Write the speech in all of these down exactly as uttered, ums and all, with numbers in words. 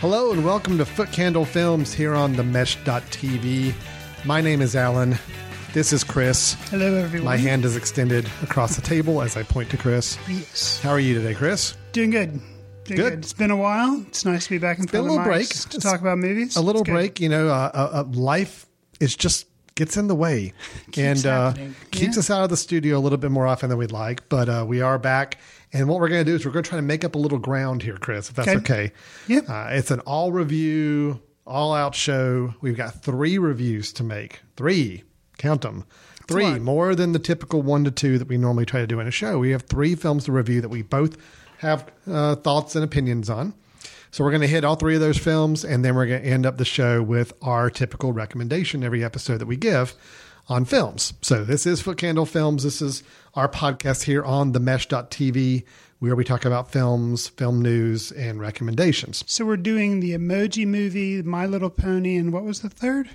Hello and welcome to Foot Candle Films here on the mesh dot t v. My name is Alan. This is Chris. Hello, everyone. My hand is extended across the table as I point to Chris. Yes. How are you today, Chris? Doing good. Doing good. good. It's been a while. It's nice to be back in front of mics to talk about movies. A little break. You know, uh, uh, life is just... gets in the way and uh, yeah. keeps us out of the studio a little bit more often than we'd like, but uh, we are back. And what we're going to do is we're going to try to make up a little ground here, Chris, if that's okay. okay. Yeah. Uh, it's an all review, all out show. We've got three reviews to make. Three. Count them. That's three. More than the typical one to two that we normally try to do in a show. We have three films to review that we both have uh, thoughts and opinions on. So we're going to hit all three of those films, and then we're going to end up the show with our typical recommendation every episode that we give on films. So this is Foot Candle Films. This is our podcast here on the mesh dot t v, where we talk about films, film news, and recommendations. So we're doing the Emoji Movie, My Little Pony, and what was the third?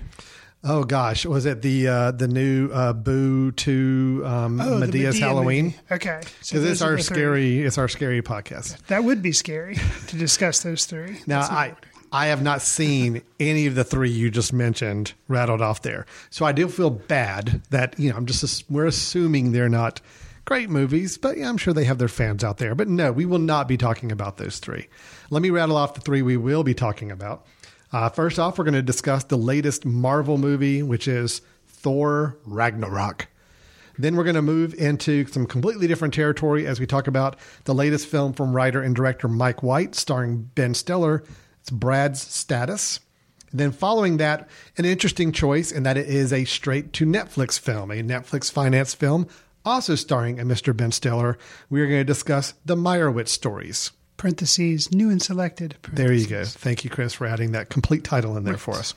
Oh, gosh. Was it the uh, the new uh, Boo two um, oh, Medea's Medea Halloween? Movie. Okay. So it's our scary, it's our scary podcast. That would be scary to discuss those three. Now, I, I have not seen any of the three you just mentioned rattled off there. So I do feel bad that, you know, I'm just we're assuming they're not great movies, but yeah, I'm sure they have their fans out there. But no, we will not be talking about those three. Let me rattle off the three we will be talking about. Uh, first off, we're going to discuss the latest Marvel movie, which is Thor Ragnarok. Then we're going to move into some completely different territory as we talk about the latest film from writer and director Mike White, starring Ben Stiller. It's Brad's Status. And then following that, an interesting choice in that it is a straight-to-Netflix film, a Netflix finance film, also starring a Mister Ben Stiller. We are going to discuss the Meyerowitz Stories. Parentheses, new and selected. There you go. Thank you, Chris, for adding that complete title in there right. for us.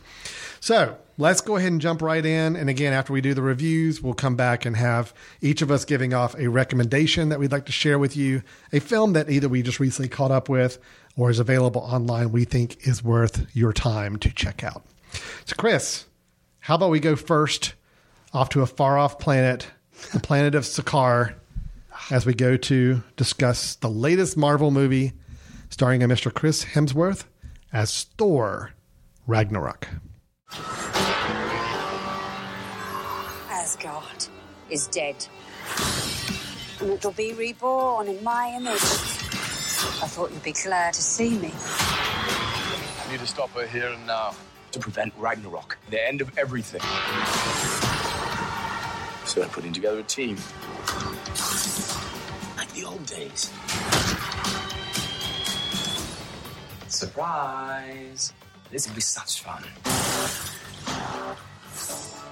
So let's go ahead and jump right in. And again, after we do the reviews, we'll come back and have each of us giving off a recommendation that we'd like to share with you, a film that either we just recently caught up with or is available online we think is worth your time to check out. So, Chris, how about we go first off to a far-off planet, the planet of Sakaar, as we go to discuss the latest Marvel movie starring a Mister Chris Hemsworth as Thor Ragnarok. Asgard is dead. And it'll be reborn in my image. I thought you'd be glad to see me. I need to stop her here and now to prevent Ragnarok, the end of everything. So I'm putting together a team. Like the old days. Surprise! This will be such fun.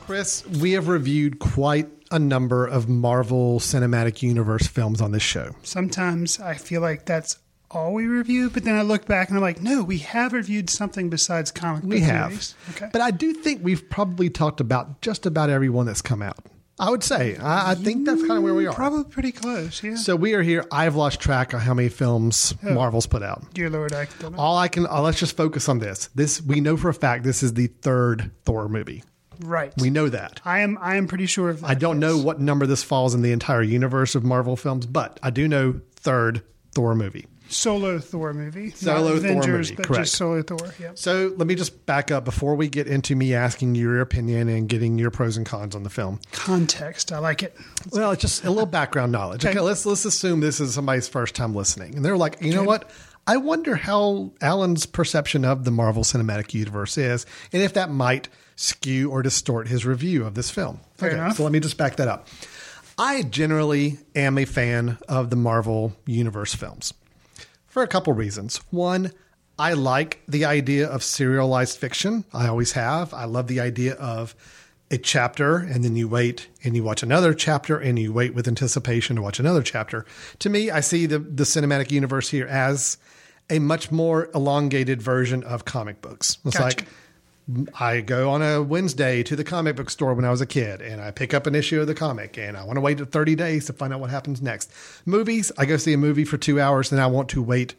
Chris, we have reviewed quite a number of Marvel Cinematic Universe films on this show. Sometimes I feel like that's all we review, but then I look back and I'm like, no, we have reviewed something besides comic book movies. We have. Okay. But I do think we've probably talked about just about every one that's come out. I would say. I, I think that's kind of where we are. Probably pretty close, yeah. So we are here. I've lost track of how many films oh, Marvel's put out. Dear Lord, I don't know. All I can, oh, let's just focus on this. This, we know for a fact, this is the third Thor movie. Right. We know that. I am I am pretty sure of that. I don't know what number this falls in the entire universe of Marvel films, but I do know third Thor movie. Solo Thor movie. Solo Avengers, Thor movie, but correct. Just solo Thor, yeah. So let me just back up before we get into me asking your opinion and getting your pros and cons on the film. Context, I like it. Let's well, it's just a little background knowledge. Okay, okay let's let's assume this is somebody's first time listening. And they're like, you okay. know what? I wonder how Alan's perception of the Marvel Cinematic Universe is, and if that might skew or distort his review of this film. Fair okay, enough. So let me just back that up. I generally am a fan of the Marvel Universe films. For a couple reasons. One, I like the idea of serialized fiction. I always have. I love the idea of a chapter and then you wait and you watch another chapter and you wait with anticipation to watch another chapter. To me, I see the, the cinematic universe here as a much more elongated version of comic books. It's gotcha. like I go on a Wednesday to the comic book store when I was a kid and I pick up an issue of the comic and I want to wait thirty days to find out what happens next. Movies, I go see a movie for two hours and I want to wait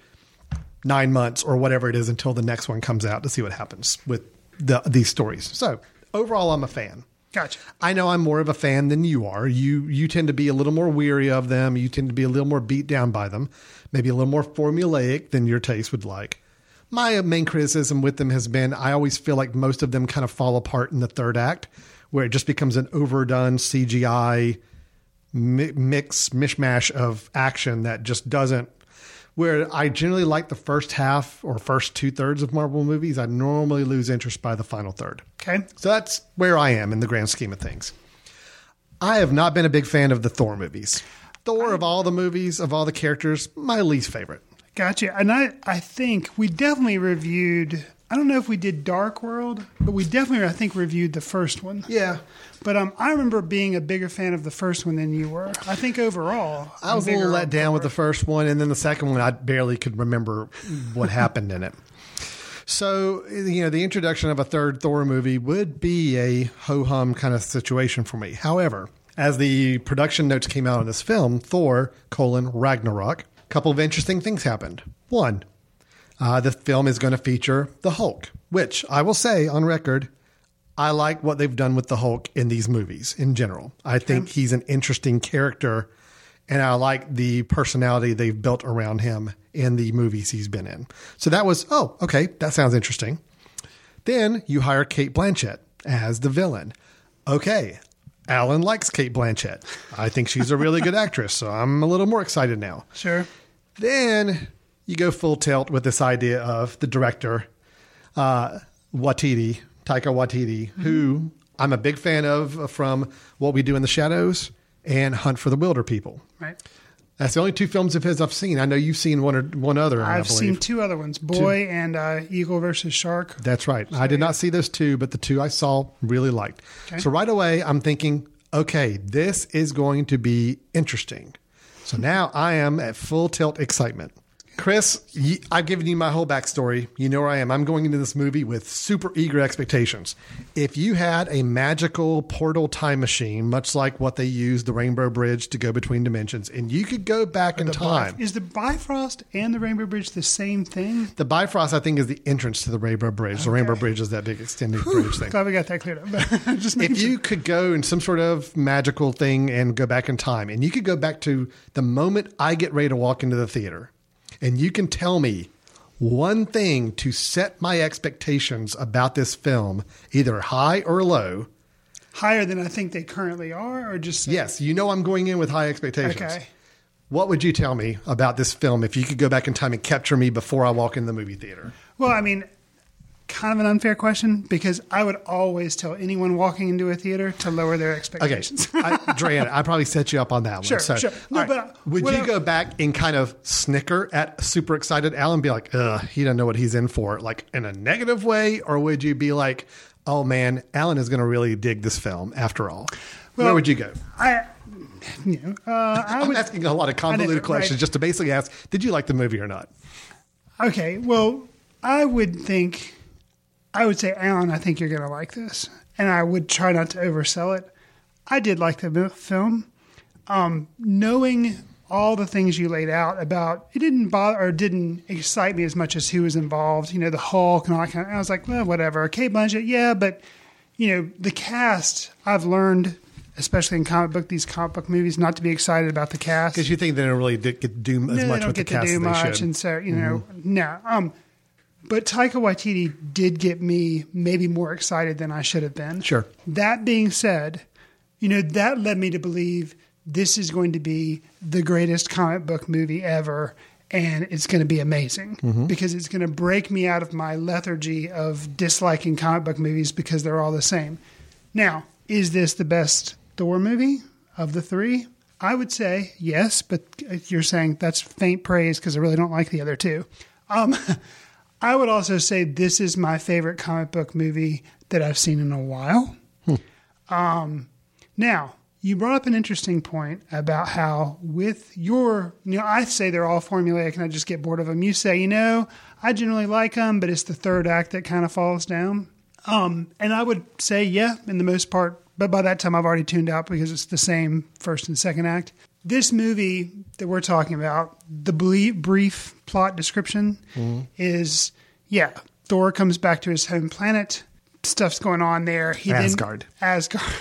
nine months or whatever it is until the next one comes out to see what happens with the, these stories. So overall, I'm a fan. Gotcha. I know I'm more of a fan than you are. You you tend to be a little more weary of them. You tend to be a little more beat down by them. Maybe a little more formulaic than your taste would like. My main criticism with them has been I always feel like most of them kind of fall apart in the third act where it just becomes an overdone C G I mi- mix, mishmash of action that just doesn't. Where I generally like the first half or first two thirds of Marvel movies, I normally lose interest by the final third. Okay. So that's where I am in the grand scheme of things. I have not been a big fan of the Thor movies. Thor, I, of all the movies, of all the characters, my least favorite. Gotcha. And I, I think we definitely reviewed, I don't know if we did Dark World, but we definitely, I think, reviewed the first one. Yeah. But um, I remember being a bigger fan of the first one than you were. I think overall. I was a little let down with the first one, and then the second one, I barely could remember what happened in it. So, you know, the introduction of a third Thor movie would be a ho-hum kind of situation for me. However, as the production notes came out on this film, Thor, colon, Ragnarok, a couple of interesting things happened. One, uh, the film is going to feature the Hulk, which I will say on record, I like what they've done with the Hulk in these movies in general. I think okay. he's an interesting character, and I like the personality they've built around him in the movies he's been in. So that was, oh, okay, that sounds interesting. Then you hire Cate Blanchett as the villain. Okay, Alan likes Cate Blanchett. I think she's a really good actress, so I'm a little more excited now. Sure. Then you go full tilt with this idea of the director, uh, Waititi, Taika Waititi, mm-hmm. who I'm a big fan of from What We Do in the Shadows and Hunt for the Wilder People. Right. That's the only two films of his I've seen. I know you've seen one or one other. I've I seen two other ones, Boy two. and uh, Eagle versus Shark. That's right. So, I did yeah. not see those two, but the two I saw really liked. Okay. So right away, I'm thinking, okay, this is going to be interesting. So now I am at full tilt excitement. Chris, I've given you my whole backstory. You know where I am. I'm going into this movie with super eager expectations. If you had a magical portal time machine, much like what they use the Rainbow Bridge to go between dimensions, and you could go back in time. Bif- is the Bifrost and the Rainbow Bridge the same thing? The Bifrost, I think, is the entrance to the Rainbow Bridge. Okay. The Rainbow Bridge is that big extended Whew, bridge thing. Glad we got that cleared up. Just if sure. you could go in some sort of magical thing and go back in time, and you could go back to the moment I get ready to walk into the theater, and you can tell me one thing to set my expectations about this film, either high or low. Higher than I think they currently are, or just... Say, yes, you know I'm going in with high expectations. Okay. What would you tell me about this film if you could go back in time and capture me before I walk in the movie theater? Well, I mean, kind of an unfair question, because I would always tell anyone walking into a theater to lower their expectations. Okay, I, Dre, I probably set you up on that one. Sure, so, sure. No, right. but, would well, you go back and kind of snicker at super excited Alan, be like, ugh, he doesn't know what he's in for, like in a negative way? Or would you be like, oh man, Alan is going to really dig this film after all? Well, where would you go? I, you know, uh, I I'm would, asking a lot of convoluted know, questions right. just to basically ask, did you like the movie or not? Okay, well, I would think... I would say, Alan, I think you're going to like this. And I would try not to oversell it. I did like the film. Um, knowing all the things you laid out about, it didn't bother or didn't excite me as much as who was involved. You know, the Hulk and all that kind of, I was like, well, whatever. Cate Blanchett, yeah. But, you know, the cast, I've learned, especially in comic book, these comic book movies, not to be excited about the cast. Because you think they don't really get do as no, much with the cast as they should. No, they don't get to do much. Should. And so, you know, mm-hmm. no. Um, But Taika Waititi did get me maybe more excited than I should have been. Sure. That being said, you know, that led me to believe this is going to be the greatest comic book movie ever, and it's going to be amazing mm-hmm. because it's going to break me out of my lethargy of disliking comic book movies because they're all the same. Now, is this the best Thor movie of the three? I would say yes, but you're saying that's faint praise because I really don't like the other two. Um I would also say this is my favorite comic book movie that I've seen in a while. Hmm. Um, now, You brought up an interesting point about how with your, you know, I say they're all formulaic and I just get bored of them. You say, you know, I generally like them, but it's the third act that kind of falls down. Um, and I would say, yeah, in the most part, but by that time I've already tuned out because it's the same first and second act. This movie that we're talking about, the brief plot description mm-hmm. is, yeah, Thor comes back to his home planet. Stuff's going on there. He Asgard. Then, Asgard.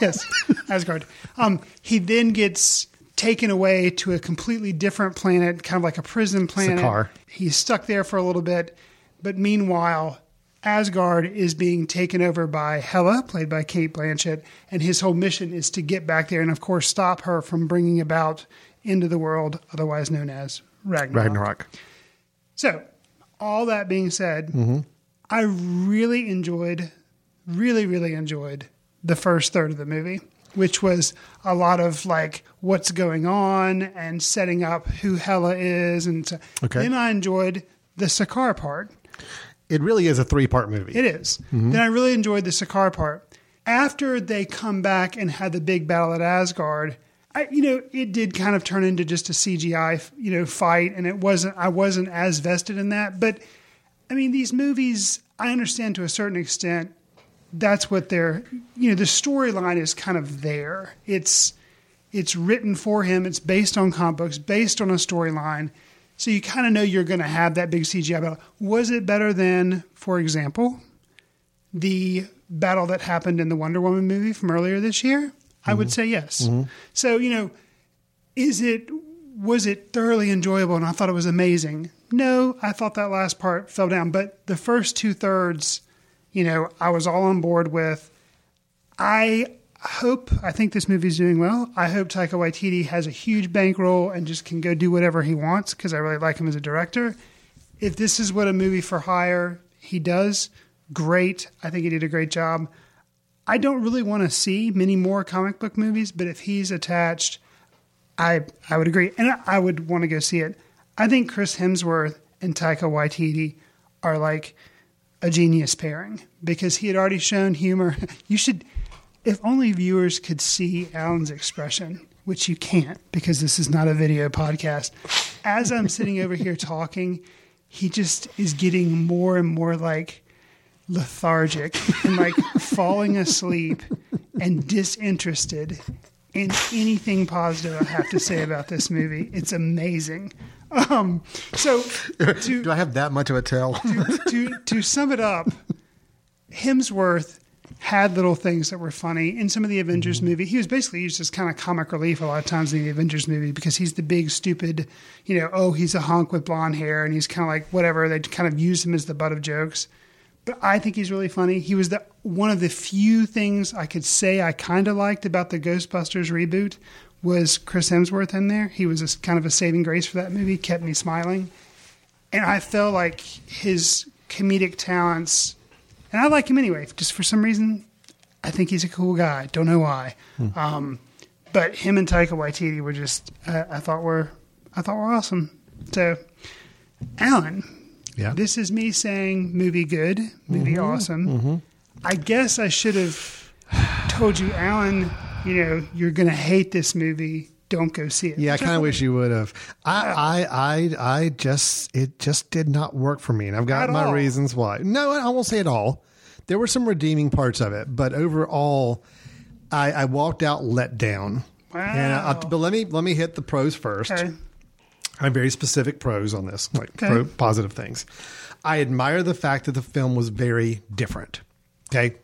Yes, Asgard. Um, he then gets taken away to a completely different planet, kind of like a prison planet. Sakaar. He's stuck there for a little bit. But meanwhile, Asgard is being taken over by Hela, played by Cate Blanchett, and his whole mission is to get back there and, of course, stop her from bringing about into the world, otherwise known as Ragnarok. Ragnarok. So, all that being said, mm-hmm. I really enjoyed, really, really enjoyed the first third of the movie, which was a lot of like what's going on and setting up who Hela is. And so. Okay. Then I enjoyed the Sakaar part. It really is a three part movie. It is. Mm-hmm. Then I really enjoyed the Sakaar part. After they come back and had the big battle at Asgard, I, you know, it did kind of turn into just a C G I, you know, fight. And it wasn't, I wasn't as vested in that, but I mean, these movies, I understand to a certain extent, that's what they're, you know, the storyline is kind of there. It's it's written for him. It's based on comic books, based on a storyline. So you kind of know you're going to have that big C G I battle. Was it better than, for example, the battle that happened in the Wonder Woman movie from earlier this year? Mm-hmm. I would say yes. Mm-hmm. So, you know, is it, was it thoroughly enjoyable? And I thought it was amazing. No, I thought that last part fell down. But the first two thirds, you know, I was all on board with. I hope, I think this movie's doing well. I hope Taika Waititi has a huge bankroll and just can go do whatever he wants because I really like him as a director. If this is what a movie for hire he does, great. I think he did a great job. I don't really want to see many more comic book movies, but if he's attached, I I would agree. And I would want to go see it. I think Chris Hemsworth and Taika Waititi are like a genius pairing because he had already shown humor. You should, if only viewers could see Alan's expression, which you can't because this is not a video podcast. As I'm sitting over here talking, he just is getting more and more like lethargic and like falling asleep and disinterested in anything positive I have to say about this movie. It's amazing. Um, so to, do I have that much of a tell? to, to, to sum it up, Hemsworth had little things that were funny in some of the Avengers mm-hmm. movie. He was basically used as kind of comic relief a lot of times in the Avengers movie because he's the big stupid, you know, oh, he's a hunk with blonde hair and he's kind of like whatever. They kind of used him as the butt of jokes, but I think he's really funny. He was the, one of the few things I could say I kind of liked about the Ghostbusters reboot was Chris Hemsworth in there. He was a, kind of a saving grace for that movie, kept me smiling. And I felt like his comedic talents, and I like him anyway, just for some reason, I think he's a cool guy. Don't know why. Mm-hmm. Um, but him and Taika Waititi were just, uh, I thought were, I thought were awesome. So, Alan, yeah. This is me saying movie good, movie mm-hmm. awesome. Mm-hmm. I guess I should have told you, Alan, you know, you're going to hate this movie. Don't go see it. Yeah, I kind of wish you would have. I, I, I, I just, it just did not work for me. And I've got my reasons why. No, I won't say it all. There were some redeeming parts of it. But overall, I, I walked out let down. Wow. And I, but let me, let me hit the pros first. Okay. I have very specific pros on this, like okay. pro, positive things. I admire the fact that the film was very different. Okay.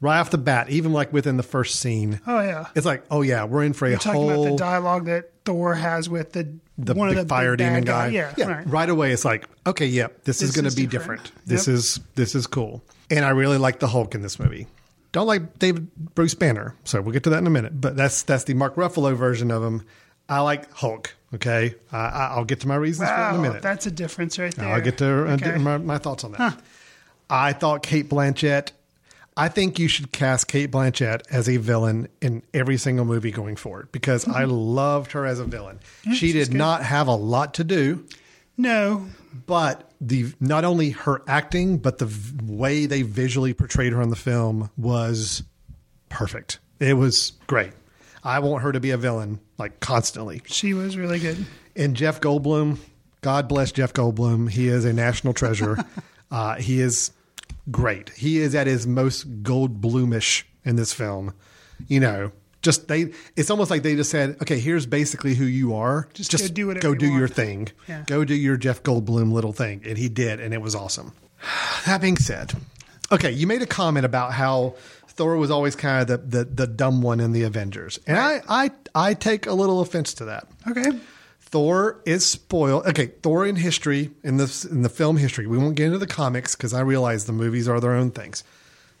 Right off the bat, even like within the first scene. Oh, yeah. It's like, oh, yeah, we're in for a You're talking whole... talking about the dialogue that Thor has with the, the one of the fire demon guy. guy. Yeah, yeah. Right. right away, it's like, okay, yep, yeah, this, this is going to be different. different. Yep. This is this is cool. And I really like the Hulk in this movie. Don't like David Bruce Banner, so we'll get to that in a minute. But that's that's the Mark Ruffalo version of him. I like Hulk, okay? Uh, I'll get to my reasons wow, for it in a minute. That's a difference right there. I'll get to okay. my, my thoughts on that. Huh. I thought Cate Blanchett... I think you should cast Cate Blanchett as a villain in every single movie going forward because mm-hmm. I loved her as a villain. Yeah, she did good. not have a lot to do. No. But the not only her acting, but the v- way they visually portrayed her in the film was perfect. It was great. I want her to be a villain, like, constantly. She was really good. And Jeff Goldblum, God bless Jeff Goldblum. He is a national treasure. uh, he is great. He is at his most Goldblumish in this film. You know, just they. It's almost like they just said, "Okay, here's basically who you are. Just, just go do whatever Go do you your want. thing. Yeah. Go do your Jeff Goldblum little thing." And he did, and it was awesome. That being said, okay, you made a comment about how Thor was always kind of the, the, the dumb one in the Avengers. And right. I, I, I take a little offense to that. Okay. Thor is spoiled. Okay. Thor in history, in the, in the film history, we won't get into the comics because I realize the movies are their own things.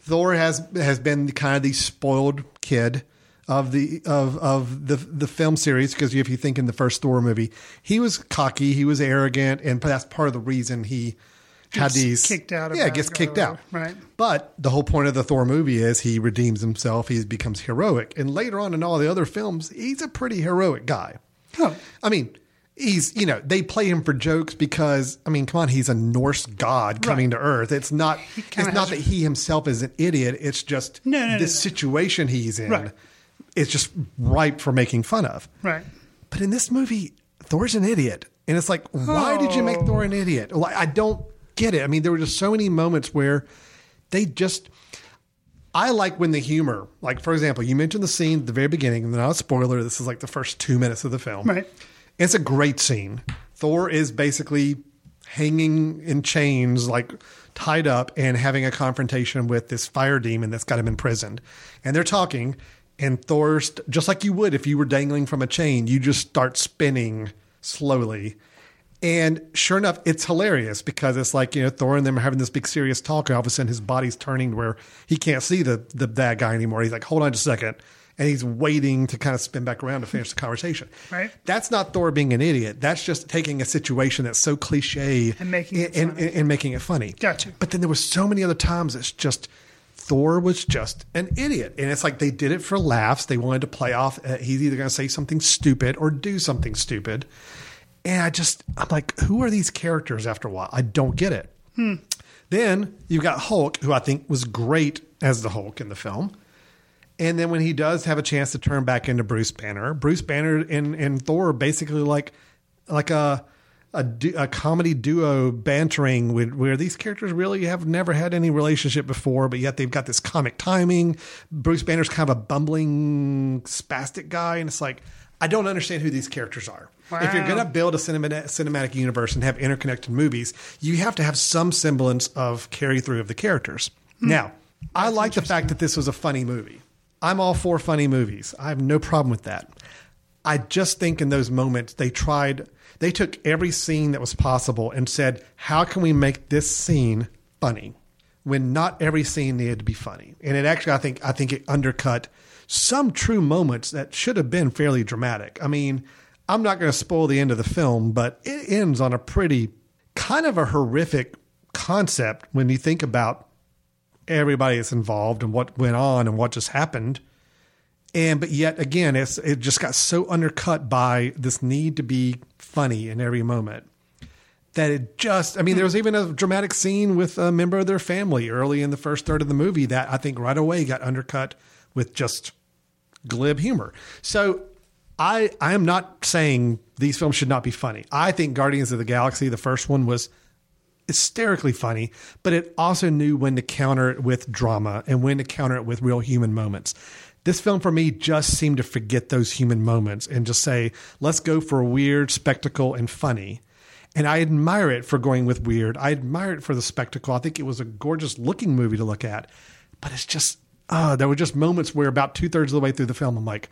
Thor has, has been kind of the spoiled kid of the, of, of the, the film series. Cause if you think in the first Thor movie, he was cocky, he was arrogant. And that's part of the reason he, Had these, kicked out of yeah, gets kicked out. Right. But the whole point of the Thor movie is he redeems himself. He becomes heroic. And later on in all the other films, he's a pretty heroic guy. Huh. I mean, he's, you know, they play him for jokes because, I mean, come on, he's a Norse god coming right. to Earth. It's not it's not that he himself is an idiot. It's just no, no, this no, no. situation he's in. Right. It's just ripe for making fun of. Right. But in this movie, Thor's an idiot. And it's like, why oh. did you make Thor an idiot? Like, I don't get it. I mean, there were just so many moments where they just, I like when the humor, like, for example, you mentioned the scene at the very beginning, and not a spoiler, this is like the first two minutes of the film. Right. It's a great scene. Thor is basically hanging in chains, like tied up, and having a confrontation with this fire demon that's got him imprisoned. And they're talking, and Thor's, just like you would if you were dangling from a chain, you just start spinning slowly. And sure enough, it's hilarious because it's like, you know, Thor and them are having this big serious talk, and all of a sudden his body's turning where he can't see the, the that guy anymore. He's like, hold on just a second. And he's waiting to kind of spin back around to finish the conversation. Right. That's not Thor being an idiot. That's just taking a situation that's so cliche and making it, and, funny. And, and making it funny. Gotcha. But then there were so many other times it's just Thor was just an idiot. And it's like they did it for laughs. They wanted to play off. Uh, he's either going to say something stupid or do something stupid. And I just, I'm like, who are these characters after a while? I don't get it. Hmm. Then you've got Hulk, who I think was great as the Hulk in the film. And then when he does have a chance to turn back into Bruce Banner, Bruce Banner and, and Thor are basically like like a, a, a comedy duo bantering with, where these characters really have never had any relationship before, but yet they've got this comic timing. Bruce Banner's kind of a bumbling, spastic guy, and it's like, I don't understand who these characters are. Wow. If you're going to build a cinema- cinematic universe and have interconnected movies, you have to have some semblance of carry through of the characters. Mm. Now, That's I like the fact that this was a funny movie. I'm all for funny movies. I have no problem with that. I just think in those moments, they tried, they took every scene that was possible and said, how can we make this scene funny? When not every scene needed to be funny. And it actually, I think, I think it undercut some true moments that should have been fairly dramatic. I mean, I'm not going to spoil the end of the film, but it ends on a pretty kind of a horrific concept when you think about everybody that's involved and what went on and what just happened. And, but yet again, it's, it just got so undercut by this need to be funny in every moment that it just, I mean, there was even a dramatic scene with a member of their family early in the first third of the movie that I think right away got undercut with just glib humor. So I I am not saying these films should not be funny. I think Guardians of the Galaxy, the first one, was hysterically funny, but it also knew when to counter it with drama and when to counter it with real human moments. This film for me just seemed to forget those human moments and just say, let's go for a weird spectacle and funny. And I admire it for going with weird. I admire it for the spectacle. I think it was a gorgeous looking movie to look at, but it's just, Uh, there were just moments where about two thirds of the way through the film, I'm like,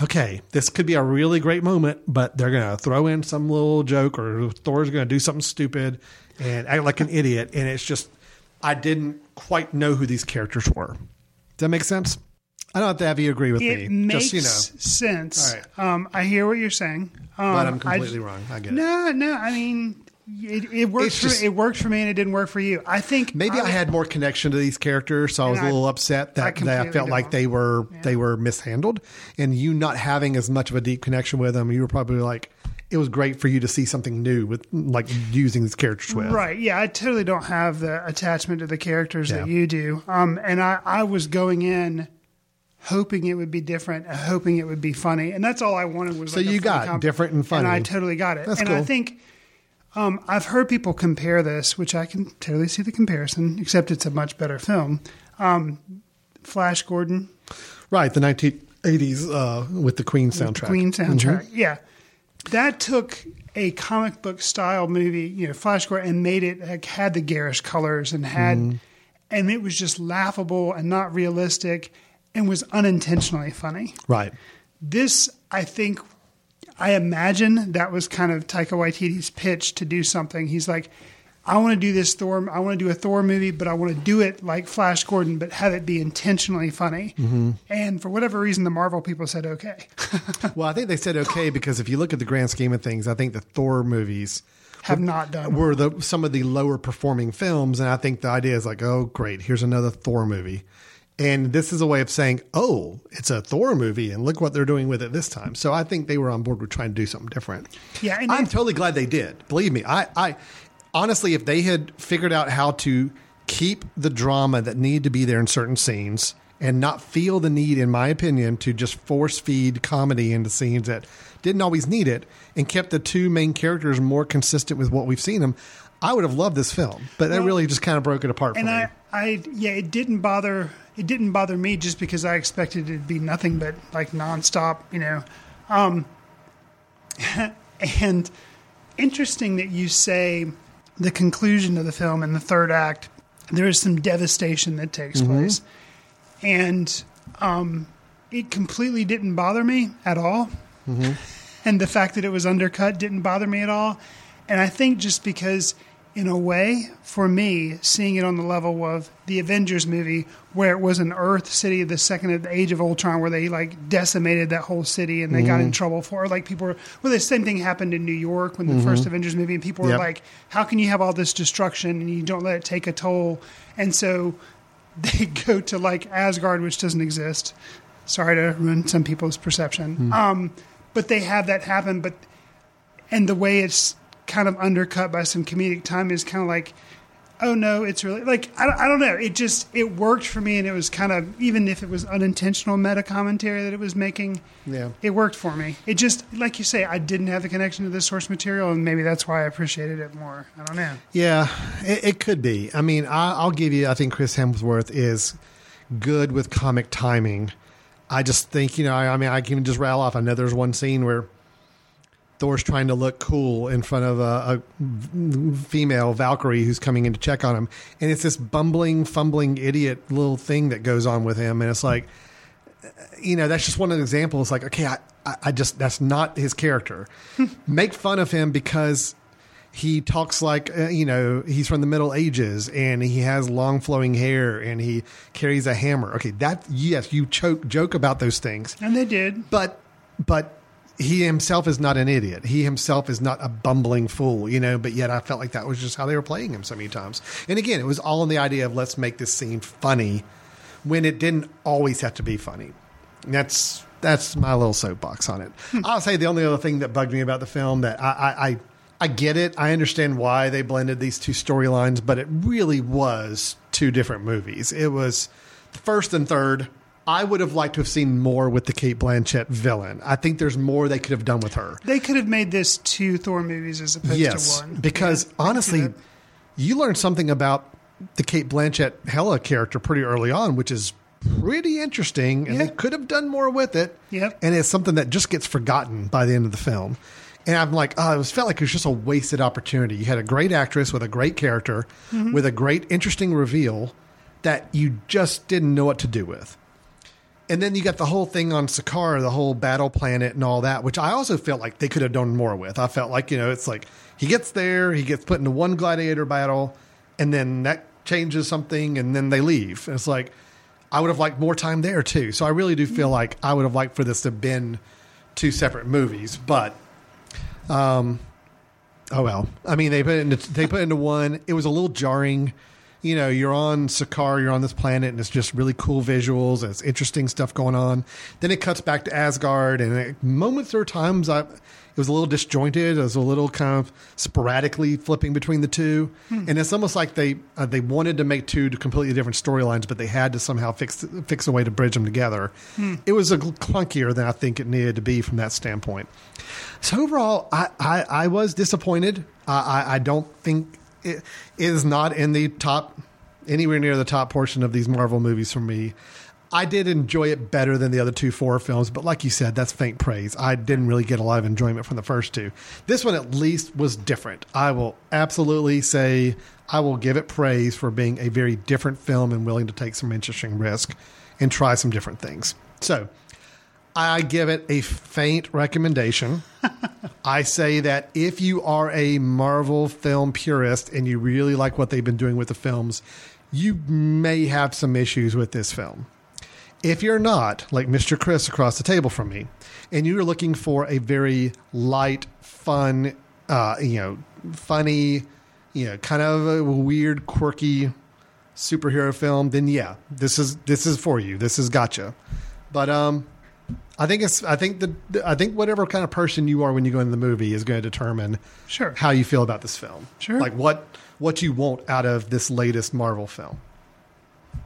okay, this could be a really great moment, but they're going to throw in some little joke or Thor's going to do something stupid and act like an idiot. And it's just, I didn't quite know who these characters were. Does that make sense? I don't have to have you agree with it me. It makes just, you know. sense. All right. Um, I hear what you're saying. Um, but I'm completely I, wrong. I get no, it. No, no. I mean... It, it worked. Just, for, it worked for me, and it didn't work for you. I think maybe I, I had more connection to these characters, so I was a little I, upset that I, that I felt don't. like they were yeah. they were mishandled, and you not having as much of a deep connection with them. You were probably like, it was great for you to see something new with like using these characters with. Right? Yeah, I totally don't have the attachment to the characters yeah. that you do. Um, and I, I was going in hoping it would be different, hoping it would be funny. And that's all I wanted was so like you got comp- different and funny. And I totally got it. That's and cool. I think um, I've heard people compare this, which I can totally see the comparison, except it's a much better film. Um, Flash Gordon. Right, the nineteen eighties uh, with the Queen soundtrack. The Queen soundtrack, mm-hmm. yeah. That took a comic book style movie, you know, Flash Gordon, and made it, like, had the garish colors and had, mm. and it was just laughable and not realistic and was unintentionally funny. Right. This, I think, I imagine that was kind of Taika Waititi's pitch to do something. He's like, I want to do this Thor, I want to do a Thor movie, but I want to do it like Flash Gordon, but have it be intentionally funny. Mm-hmm. And for whatever reason, the Marvel people said okay. Well, I think they said okay because if you look at the grand scheme of things, I think the Thor movies have were, not done were the, some of the lower performing films. And I think the idea is like, oh, great, here's another Thor movie. And this is a way of saying, oh, it's a Thor movie, and look what they're doing with it this time. So I think they were on board with trying to do something different. Yeah, and I'm they, totally glad they did. Believe me, I. I Honestly, if they had figured out how to keep the drama that needed to be there in certain scenes and not feel the need, in my opinion, to just force feed comedy into scenes that didn't always need it and kept the two main characters more consistent with what we've seen them, I would have loved this film. But well, that really just kind of broke it apart for and me. I, I, yeah, it didn't bother. It didn't bother me just because I expected it to be nothing but like nonstop, you know. Um, and interesting that you say the conclusion of the film in the third act, there is some devastation that takes mm-hmm. place. And um, it completely didn't bother me at all. Mm-hmm. And the fact that it was undercut didn't bother me at all. And I think just because, in a way, for me, seeing it on the level of the Avengers movie, where it was an Earth city, the second of the Age of Ultron, where they like decimated that whole city and they mm-hmm. got in trouble for it. Like people were, well, the same thing happened in New York when the mm-hmm. first Avengers movie, and people yep. were like, how can you have all this destruction and you don't let it take a toll? And so they go to like Asgard, which doesn't exist. Sorry to ruin some people's perception. Mm-hmm. Um, but they have that happen. But, and the way it's kind of undercut by some comedic time is kind of like, oh no, it's really like, I, I don't know. It just, it worked for me. And it was kind of, even if it was unintentional meta commentary that it was making, yeah, it worked for me. It just, like you say, I didn't have the connection to the source material, and maybe that's why I appreciated it more. I don't know. Yeah, it, it could be. I mean, I, I'll give you, I think Chris Hemsworth is good with comic timing. I just think, you know, I, I mean, I can just rattle off. I know there's one scene where Thor's trying to look cool in front of a, a female Valkyrie who's coming in to check on him. And it's this bumbling, fumbling idiot little thing that goes on with him. And it's like, you know, that's just one of the examples. Like, okay, I, I just, that's not his character. Make fun of him because he talks like, uh, you know, he's from the Middle Ages and he has long flowing hair and he carries a hammer. Okay. That, yes, you choke, joke about those things. And they did. But, but, he himself is not an idiot. He himself is not a bumbling fool, you know, but yet I felt like that was just how they were playing him so many times. And again, it was all in the idea of let's make this scene funny when it didn't always have to be funny. And that's, that's my little soapbox on it. I'll say the only other thing that bugged me about the film that I, I, I, I get it. I understand why they blended these two storylines, but it really was two different movies. It was first and third. I would have liked to have seen more with the Cate Blanchett villain. I think there's more they could have done with her. They could have made this two Thor movies as opposed yes, to one. Because yeah, honestly, you learn something about the Cate Blanchett Hela character pretty early on, which is pretty interesting. And yeah. they could have done more with it. Yep. And it's something that just gets forgotten by the end of the film. And I'm like, oh, it was, felt like it was just a wasted opportunity. You had a great actress with a great character, mm-hmm. with a great, interesting reveal that you just didn't know what to do with. And then you got the whole thing on Sakaar, the whole battle planet and all that, which I also felt like they could have done more with. I felt like, you know, it's like he gets there, he gets put into one gladiator battle, and then that changes something, and then they leave. And it's like, I would have liked more time there, too. So I really do feel like I would have liked for this to have been two separate movies. But, um, oh, well. I mean, they put it into, they put it into one. It was a little jarring you know, you're on Sakaar, you're on this planet, and it's just really cool visuals, and it's interesting stuff going on. Then it cuts back to Asgard, and at moments or times I, it was a little disjointed. It was a little kind of sporadically flipping between the two. Hmm. And it's almost like they uh, they wanted to make two completely different storylines, but they had to somehow fix fix a way to bridge them together. Hmm. It was a little clunkier than I think it needed to be from that standpoint. So overall, I, I, I was disappointed. I, I, I don't think it, it is not in the top, anywhere near the top portion of these Marvel movies for me. I did enjoy it better than the other two four films, but like you said, that's faint praise. I didn't really get a lot of enjoyment from the first two. This one at least was different. I will absolutely say I will give it praise for being a very different film and willing to take some interesting risk and try some different things. So I give it a faint recommendation. I say that if you are a Marvel film purist and you really like what they've been doing with the films, you may have some issues with this film. If you're not, like Mister Chris across the table from me, and you're looking for a very light, fun, uh, you know, funny, you know, kind of a weird, quirky superhero film, then yeah, this is this is for you. This is gotcha. But um, I think it's I think the I think whatever kind of person you are when you go into the movie is going to determine sure how you feel about this film. Sure, like what what you want out of this latest Marvel film.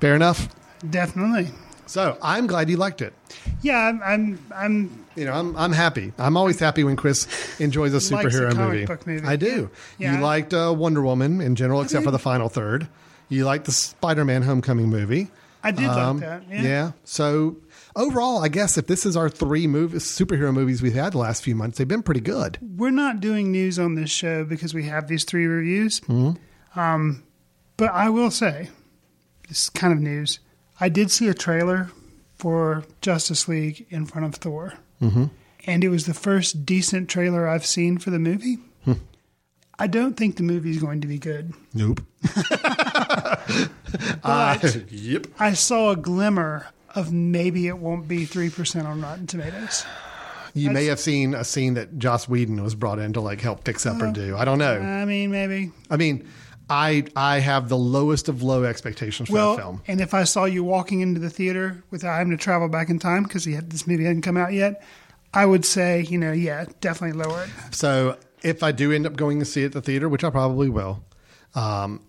Fair enough. Definitely. So I'm glad you liked it. Yeah, I'm, I'm, I'm. You know, I'm, I'm happy. I'm always happy when Chris enjoys a superhero a comic movie. Book movie. I do. Yeah. You yeah. liked uh, Wonder Woman in general, I except did. for the final third. You liked the Spider-Man Homecoming movie. I did um, like that. Yeah. yeah. So overall, I guess if this is our three movies, superhero movies we've had the last few months, they've been pretty good. We're not doing news on this show because we have these three reviews. Mm-hmm. Um, but I will say, this is kind of news. I did see a trailer for Justice League in front of Thor, mm-hmm. and it was the first decent trailer I've seen for the movie. Hmm. I don't think the movie's going to be good. Nope. uh, yep. I saw a glimmer of maybe it won't be three percent on Rotten Tomatoes. You I may just, have seen a scene that Joss Whedon was brought in to like help fix up uh, or do. I don't know. I mean, maybe. I mean... I I have the lowest of low expectations for well, that film. And if I saw you walking into the theater without having to travel back in time because this movie hadn't come out yet, I would say, you know, yeah, definitely lower it. So if I do end up going to see it at the theater, which I probably will, um,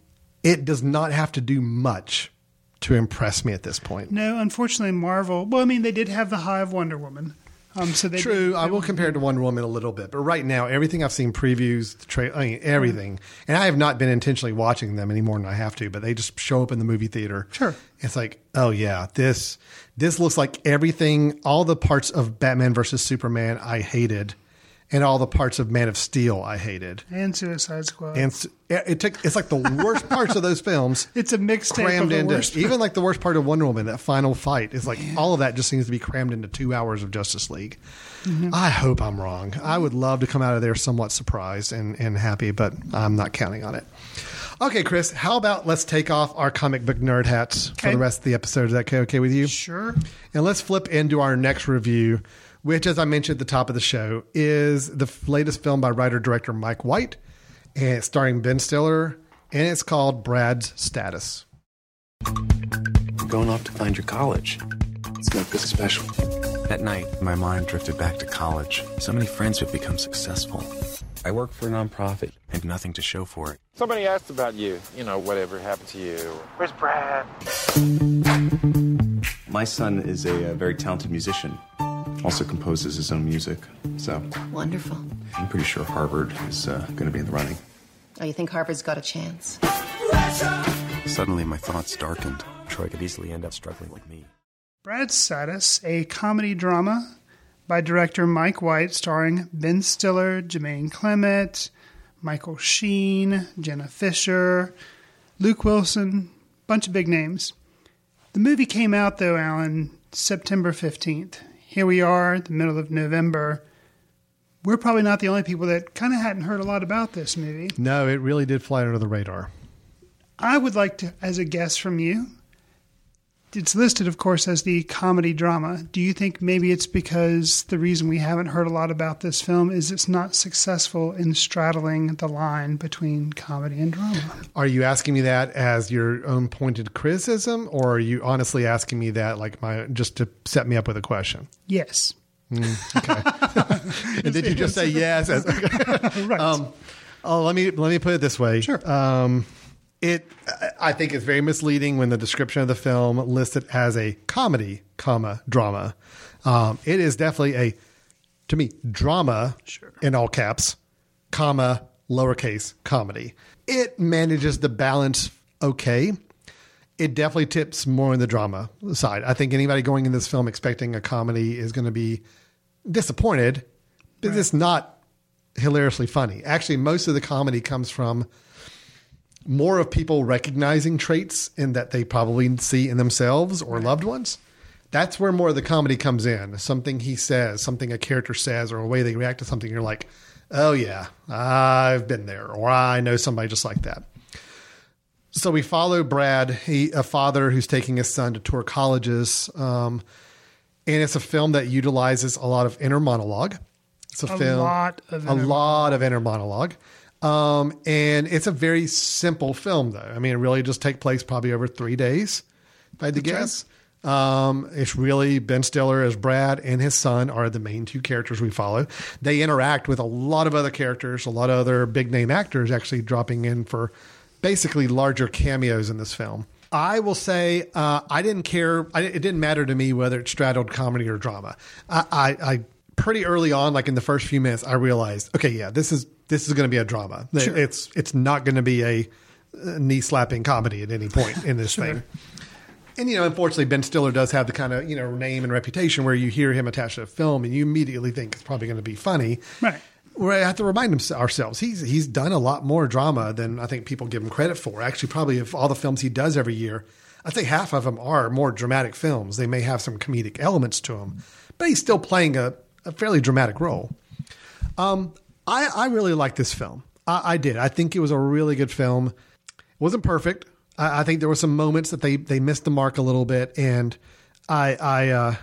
it does not have to do much to impress me at this point. No, unfortunately, Marvel. Well, I mean, they did have the high of Wonder Woman. Um, so they True. Did, they I will compare it to Wonder Woman a little bit. But right now, everything I've seen, previews, the tra- I mean, everything. And I have not been intentionally watching them any more than I have to. But they just show up in the movie theater. Sure. It's like, oh, yeah, this this looks like everything, all the parts of Batman versus Superman I hated. And all the parts of Man of Steel I hated. And Suicide Squad. And it took, it's like the worst parts of those films. It's a mixtape crammed of the worst. Even like the worst part of Wonder Woman, that final fight, is like all of that just seems to be crammed into two hours of Justice League. Mm-hmm. I hope I'm wrong. I would love to come out of there somewhat surprised and, and happy, but I'm not counting on it. Okay, Chris, how about let's take off our comic book nerd hats okay. for the rest of the episode. Is that okay, okay with you? Sure. And let's flip into our next review, which, as I mentioned at the top of the show, is the latest film by writer-director Mike White, and it's starring Ben Stiller, and it's called Brad's Status. You're going off to find your college. It's nothing special. That night, my mind drifted back to college. So many friends who've become successful. I work for a nonprofit and nothing to show for it. Somebody asked about you. You know, whatever happened to you. Where's Brad? My son is a, a very talented musician. Also composes his own music, so... Wonderful. I'm pretty sure Harvard is uh, going to be in the running. Oh, you think Harvard's got a chance? Suddenly, my thoughts darkened. Troy could easily end up struggling like me. Brad's Status, a comedy-drama by director Mike White, starring Ben Stiller, Jemaine Clement, Michael Sheen, Jenna Fischer, Luke Wilson, bunch of big names. The movie came out, though, Alan, September fifteenth. Here we are, the middle of November. We're probably not the only people that kind of hadn't heard a lot about this movie. No, it really did fly under the radar. I would like to, as a guess from you, it's listed, of course, as the comedy drama. Do you think maybe it's because the reason we haven't heard a lot about this film is it's not successful in straddling the line between comedy and drama? Are you asking me that as your own pointed criticism, or are you honestly asking me that like my just to set me up with a question? Yes. Mm, okay. And did you just say yes? Right. Um, oh, let me let me put it this way. Sure. Um, It, I think it's very misleading when the description of the film lists it as a comedy, comma, drama. Um, it is definitely a, to me, drama, sure, in all caps, comma, lowercase, comedy. It manages the balance okay. It definitely tips more on the drama side. I think anybody going in this film expecting a comedy is going to be disappointed, but right, it's not hilariously funny. Actually, most of the comedy comes from more of people recognizing traits in that they probably see in themselves or loved ones. That's where more of the comedy comes in. Something he says, something a character says, or a way they react to something. You're like, oh yeah, I've been there, or I know somebody just like that. So we follow Brad, he, a father who's taking his son to tour colleges. Um, and it's a film that utilizes a lot of inner monologue. It's a, a film, lot of a lot of inner monologue. Um, and it's a very simple film though. I mean, it really just take place probably over three days, if I had to okay. guess. Um, it's really Ben Stiller as Brad and his son are the main two characters we follow. They interact with a lot of other characters, a lot of other big name actors actually dropping in for basically larger cameos in this film. I will say, uh, I didn't care. I, it didn't matter to me whether it straddled comedy or drama. I, I, I pretty early on, like in the first few minutes, I realized, okay, yeah, this is, this is going to be a drama. Sure. It's it's not going to be a knee-slapping comedy at any point in this sure. thing. And, you know, unfortunately, Ben Stiller does have the kind of, you know, name and reputation where you hear him attached to a film and you immediately think it's probably going to be funny. Right. Where I have to remind him, ourselves, he's he's done a lot more drama than I think people give him credit for. Actually, probably of all the films he does every year, I'd say half of them are more dramatic films. They may have some comedic elements to them, but he's still playing a, a fairly dramatic role. Um. I, I really liked this film. I, I did. I think it was a really good film. It wasn't perfect. I, I think there were some moments that they, they missed the mark a little bit. And I, I, uh,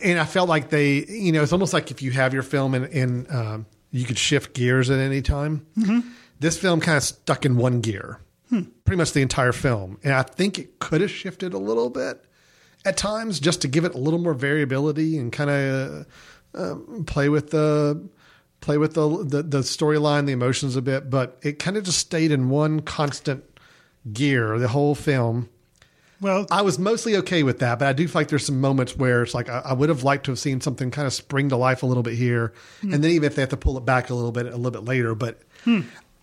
and I felt like they, you know, it's almost like if you have your film and, and, um, you could shift gears at any time. Mm-hmm. This film kind of stuck in one gear, hmm. pretty much the entire film. And I think it could have shifted a little bit at times just to give it a little more variability and kind of, uh, um, play with the, play with the the, the storyline, the emotions a bit, but it kind of just stayed in one constant gear the whole film. Well, I was mostly okay with that, but I do feel like there's some moments where it's like I, I would have liked to have seen something kind of spring to life a little bit here, hmm. and then even if they have to pull it back a little bit, a little bit later. But hmm.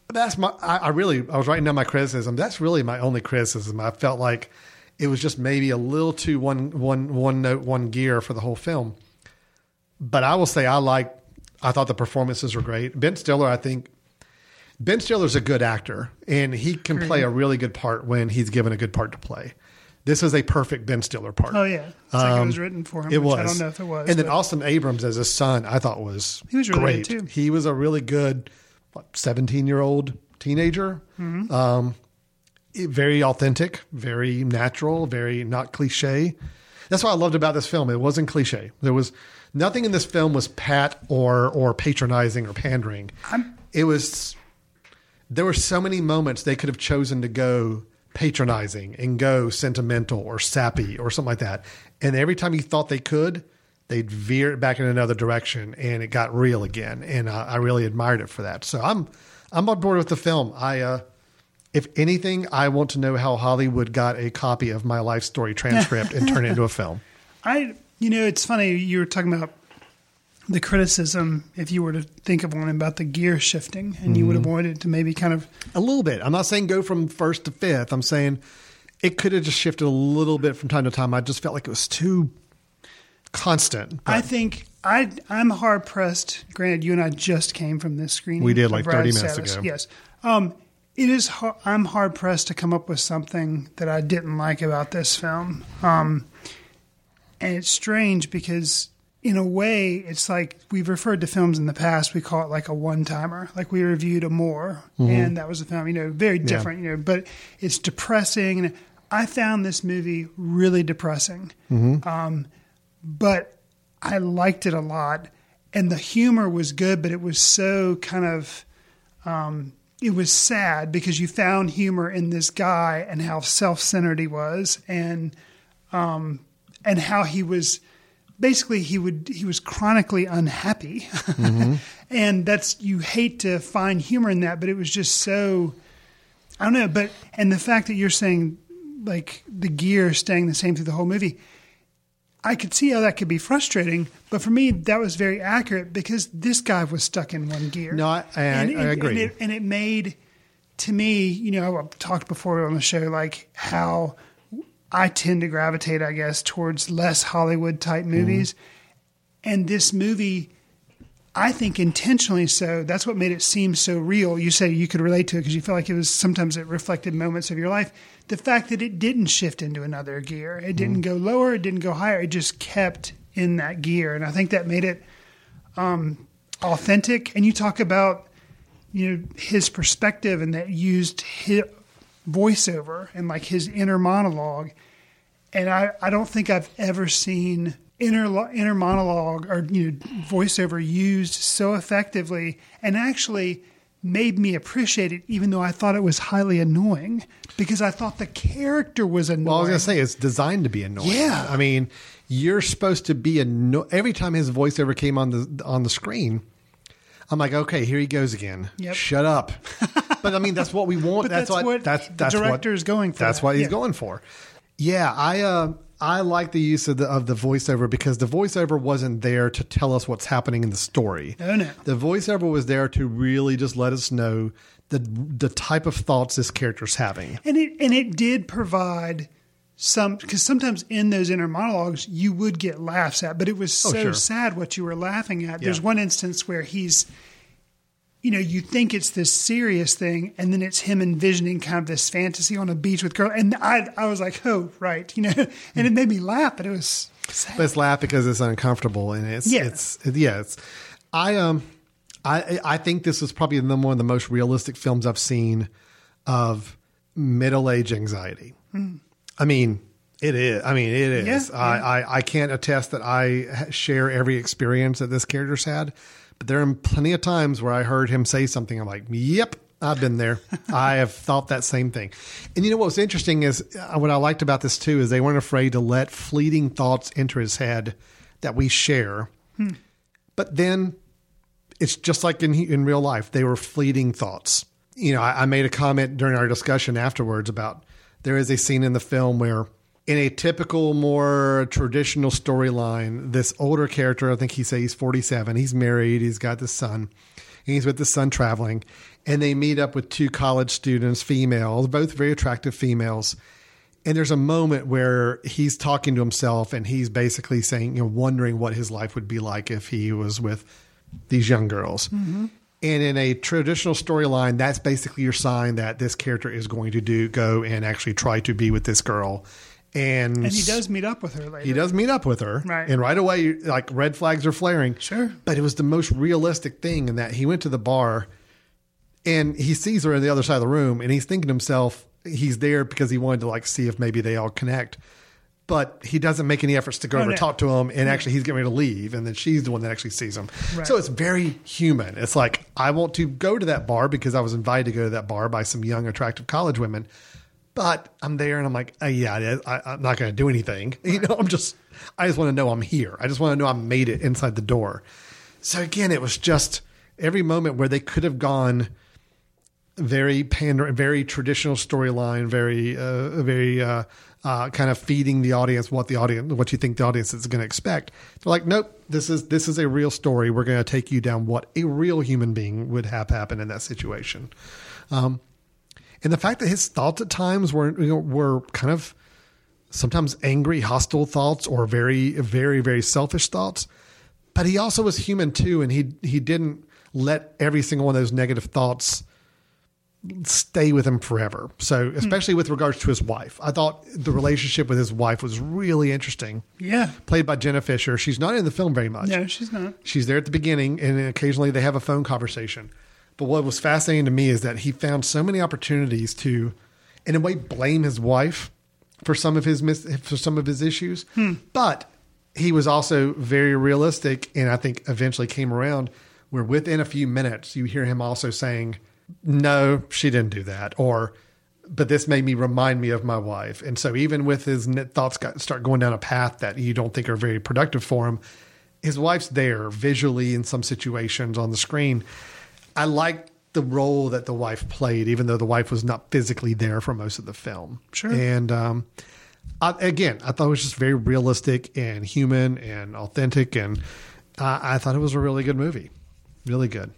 that's my. I, I really I was writing down my criticism. That's really my only criticism. I felt like it was just maybe a little too one one one note one gear for the whole film. But I will say I like. I thought the performances were great. Ben Stiller, I think Ben Stiller's a good actor and he can play a really good part when he's given a good part to play. This is a perfect Ben Stiller part. Oh yeah. It's um, like it was written for him. It was. I don't know if it was. And then Austin Abrams as his son, I thought was, he was really great. Good too. He was a really good what, seventeen year old teenager. Mm-hmm. Um, very authentic, very natural, very not cliche. That's what I loved about this film. It wasn't cliche. There was, Nothing in this film was pat or or patronizing or pandering. I'm, it was there were so many moments they could have chosen to go patronizing and go sentimental or sappy or something like that. And every time you thought they could, they'd veer it back in another direction and it got real again. And I, I really admired it for that. So I'm I'm on board with the film. I uh, if anything, I want to know how Hollywood got a copy of my life story transcript and turned it into a film. I. You know, it's funny. You were talking about the criticism, if you were to think of one, about the gear shifting, and mm-hmm. you would have wanted to maybe kind of... A little bit. I'm not saying go from first to fifth. I'm saying it could have just shifted a little bit from time to time. I just felt like it was too constant. But. I think I, I'm hard-pressed. Granted, you and I just came from this screening. We did like thirty minutes Satis. ago. Yes. Um, it is. Hard, I'm hard-pressed to come up with something that I didn't like about this film. Um And it's strange because in a way, it's like we've referred to films in the past. We call it like a one-timer. Like we reviewed a Moore mm-hmm. and that was a film, you know, very different, yeah. you know, but it's depressing. And I found this movie really depressing, mm-hmm. um, but I liked it a lot. And the humor was good, but it was so kind of, um, it was sad because you found humor in this guy and how self-centered he was, and um, and how he was basically he would he was chronically unhappy, mm-hmm. and that's you hate to find humor in that, but it was just so I don't know. But and the fact that you're saying like the gear staying the same through the whole movie. I could see how that could be frustrating, but for me, that was very accurate because this guy was stuck in one gear. No, I, I, and, I, I agree. And it, and it made, to me, you know, I've talked before on the show, like how I tend to gravitate, I guess, towards less Hollywood-type movies. Mm-hmm. And this movie, I think intentionally so, that's what made it seem so real. You say you could relate to it because you feel like it was sometimes it reflected moments of your life. The fact that it didn't shift into another gear, it didn't mm. go lower, it didn't go higher, it just kept in that gear. And I think that made it um, authentic. And you talk about, you know, his perspective and that used his voiceover and like his inner monologue. And I, I don't think I've ever seen inner, inner monologue or, you know, voiceover used so effectively and actually made me appreciate it, even though I thought it was highly annoying because I thought the character was annoying. Well, I was going to say, it's designed to be annoying. Yeah. I mean, you're supposed to be annoyed. Every time his voiceover came on the on the screen, I'm like, okay, here he goes again. Yep. Shut up. But, I mean, that's what we want. That's, that's what, what that's, that's the director is going for. That's that. what he's yeah. going for. Yeah, I uh, I like the use of the of the voiceover because the voiceover wasn't there to tell us what's happening in the story. No, no. The voiceover was there to really just let us know the the type of thoughts this character's having. And it and it did provide some because sometimes in those inner monologues you would get laughs at, but it was so oh, sure. sad what you were laughing at. Yeah. There's one instance where he's, you know, you think it's this serious thing, and then it's him envisioning kind of this fantasy on a beach with girls. And I I was like, oh, right, you know. And it made me laugh, but it was sad. But it's laugh because it's uncomfortable, and it's yeah. it's yeah, it's I um I I think this is probably the one of the most realistic films I've seen of middle age anxiety. Mm. I mean, it is. I mean, it is. Yeah, I, yeah. I I can't attest that I share every experience that this character's had. But there are plenty of times where I heard him say something. I'm like, yep, I've been there. I have thought that same thing. And you know, what was interesting is what I liked about this too, is they weren't afraid to let fleeting thoughts enter his head that we share. Hmm. But then it's just like in, in real life, they were fleeting thoughts. You know, I, I made a comment during our discussion afterwards about there is a scene in the film where in a typical, more traditional storyline, this older character, I think he says he's forty-seven, he's married, he's got this son, and he's with this son traveling, and they meet up with two college students, females, both very attractive females. And there's a moment where he's talking to himself and he's basically saying, you know, wondering what his life would be like if he was with these young girls. Mm-hmm. And in a traditional storyline, that's basically your sign that this character is going to do go and actually try to be with this girl. And, and he does meet up with her later. He does meet up with her. Right. And right away, like, red flags are flaring. Sure. But it was the most realistic thing in that he went to the bar and he sees her on the other side of the room and he's thinking to himself, he's there because he wanted to, like, see if maybe they all connect. But he doesn't make any efforts to go oh, over no. talk to him. And yeah. actually, he's getting ready to leave. And then she's the one that actually sees him. Right. So it's very human. It's like, I want to go to that bar because I was invited to go to that bar by some young, attractive college women. But I'm there and I'm like, oh, yeah, I, I'm not going to do anything. Right. You know, I'm just, I just want to know I'm here. I just want to know I made it inside the door. So again, it was just every moment where they could have gone very pander, very traditional storyline, very, uh, very uh, uh, kind of feeding the audience what the audience, what you think the audience is going to expect. They're like, nope, this is this is a real story. We're going to take you down what a real human being would have happened in that situation. Um, And the fact that his thoughts at times were you know, were kind of sometimes angry, hostile thoughts or very, very, very selfish thoughts. But he also was human, too. And he he didn't let every single one of those negative thoughts stay with him forever. So especially mm. with regards to his wife, I thought the relationship with his wife was really interesting. Yeah. Played by Jenna Fischer. She's not in the film very much. No, she's not. She's there at the beginning. And occasionally they have a phone conversation. But what was fascinating to me is that he found so many opportunities to, in a way, blame his wife for some of his mis- for some of his issues, hmm. but he was also very realistic, and I think eventually came around where within a few minutes you hear him also saying, "No, she didn't do that," or "But this made me remind me of my wife." And so even with his thoughts got, start going down a path that you don't think are very productive for him, his wife's there visually in some situations on the screen. I like the role that the wife played, even though the wife was not physically there for most of the film. Sure. And um, I, again, I thought it was just very realistic and human and authentic. And I, I thought it was a really good movie. Really good.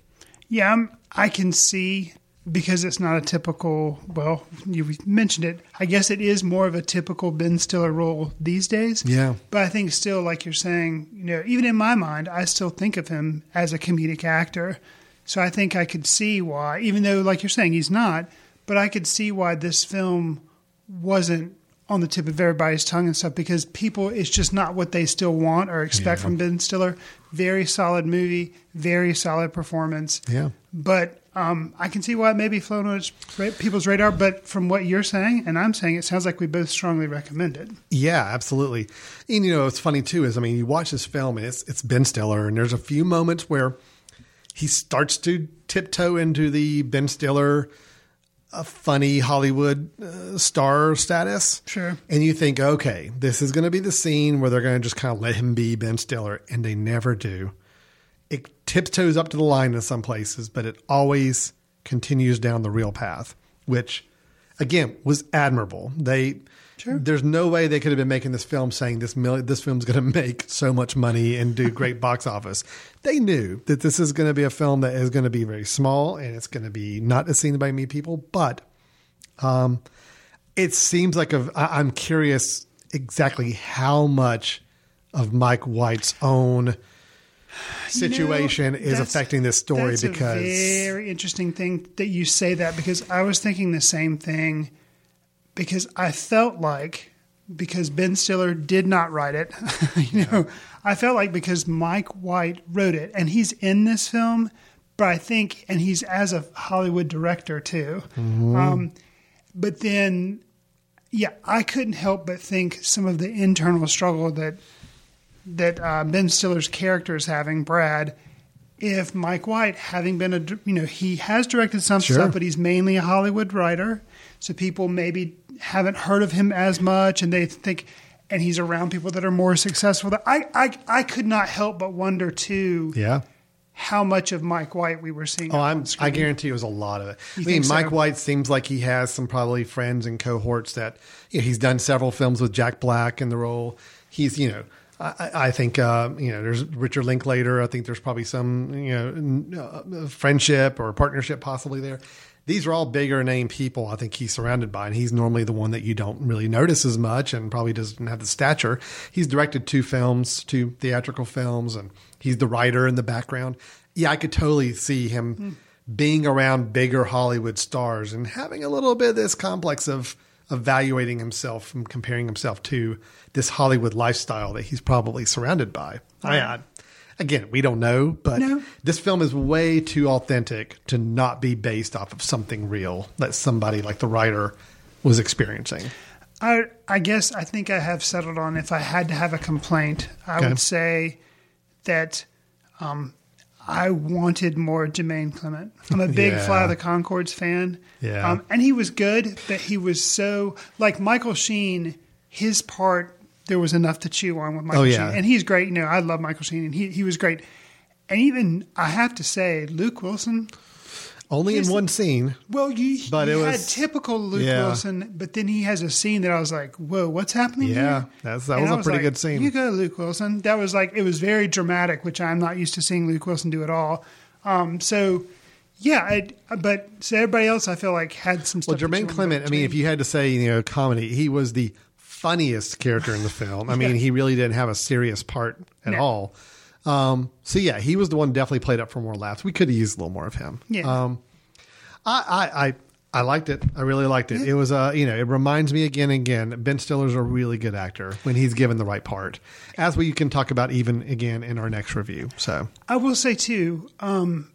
Yeah, I'm, I can see... Because it's not a typical, well, you mentioned it. I guess it is more of a typical Ben Stiller role these days. Yeah. But I think still, like you're saying, you know, even in my mind, I still think of him as a comedic actor. So I think I could see why, even though, like you're saying, he's not, but I could see why this film wasn't on the tip of everybody's tongue and stuff, because people, it's just not what they still want or expect yeah. from Ben Stiller. Very solid movie, very solid performance. Yeah. But... Um, I can see why it may be flown on people's radar, but from what you're saying and I'm saying, it sounds like we both strongly recommend it. Yeah, absolutely. And, you know, it's funny, too, is, I mean, you watch this film and it's, it's Ben Stiller, and there's a few moments where he starts to tiptoe into the Ben Stiller uh, funny Hollywood uh, star status. Sure. And you think, okay, this is going to be the scene where they're going to just kind of let him be Ben Stiller, and they never do. It tiptoes up to the line in some places, but it always continues down the real path, which, again, was admirable. They, sure. There's no way they could have been making this film saying this mil- this film's going to make so much money and do great box office. They knew that this is going to be a film that is going to be very small, and it's going to be not as seen by many people, but um, it seems like a, I- I'm curious exactly how much of Mike White's own... situation you know, is affecting this story, that's because a very interesting thing that you say that, because I was thinking the same thing, because I felt like because Ben Stiller did not write it, you know, yeah. I felt like because Mike White wrote it and he's in this film, but I think, and he's as a Hollywood director too. Mm-hmm. Um, but then, yeah, I couldn't help but think some of the internal struggle that, that uh, Ben Stiller's character is having, Brad, if Mike White, having been, a you know, he has directed some sure. stuff, but he's mainly a Hollywood writer. So people maybe haven't heard of him as much, and they think, and he's around people that are more successful. I, I, I could not help but wonder, too, yeah. how much of Mike White we were seeing. Oh, I'm, I guarantee it was a lot of it. You I mean, Mike so? White seems like he has some probably friends and cohorts that, you know, he's done several films with Jack Black in the role. He's, you know... I, I think, uh, you know, there's Richard Linklater. I think there's probably some, you know, n- uh, friendship or partnership possibly there. These are all bigger name people I think he's surrounded by, and he's normally the one that you don't really notice as much and probably doesn't have the stature. He's directed two films, two theatrical films, and he's the writer in the background. Yeah, I could totally see him mm. being around bigger Hollywood stars and having a little bit of this complex of evaluating himself and comparing himself to this Hollywood lifestyle that he's probably surrounded by. I, I, again, we don't know, but no. This film is way too authentic to not be based off of something real that somebody like the writer was experiencing. I, I guess I think I have settled on, if I had to have a complaint, I okay. would say that um, I wanted more Jemaine Clement. I'm a big yeah. Fly of the Conchords fan. Yeah. Um, and he was good, but he was so... Like Michael Sheen, his part, there was enough to chew on with Michael oh, yeah. Sheen. And he's great. You know, I love Michael Sheen, and he, he was great. And even, I have to say, Luke Wilson... Only in one scene. Well, you, but you it had was, typical Luke yeah. Wilson, but then he has a scene that I was like, whoa, what's happening yeah, here? Yeah, that and was a was pretty like, good scene. You go, Luke Wilson. That was like, it was very dramatic, which I'm not used to seeing Luke Wilson do at all. Um, so, yeah, I, but so everybody else I feel like had some stuff. Well, Jemaine Clement, I mean, if you had to say, you know, comedy, he was the funniest character in the film. I yeah. mean, he really didn't have a serious part at no. all. Um, so yeah, he was the one definitely played up for more laughs. We could have used a little more of him. Yeah. Um, I, I, I, I liked it. I really liked it. Yeah. It was, uh, you know, it reminds me again and again, Ben Stiller's a really good actor when he's given the right part, as we can talk about even again in our next review. So I will say too, um,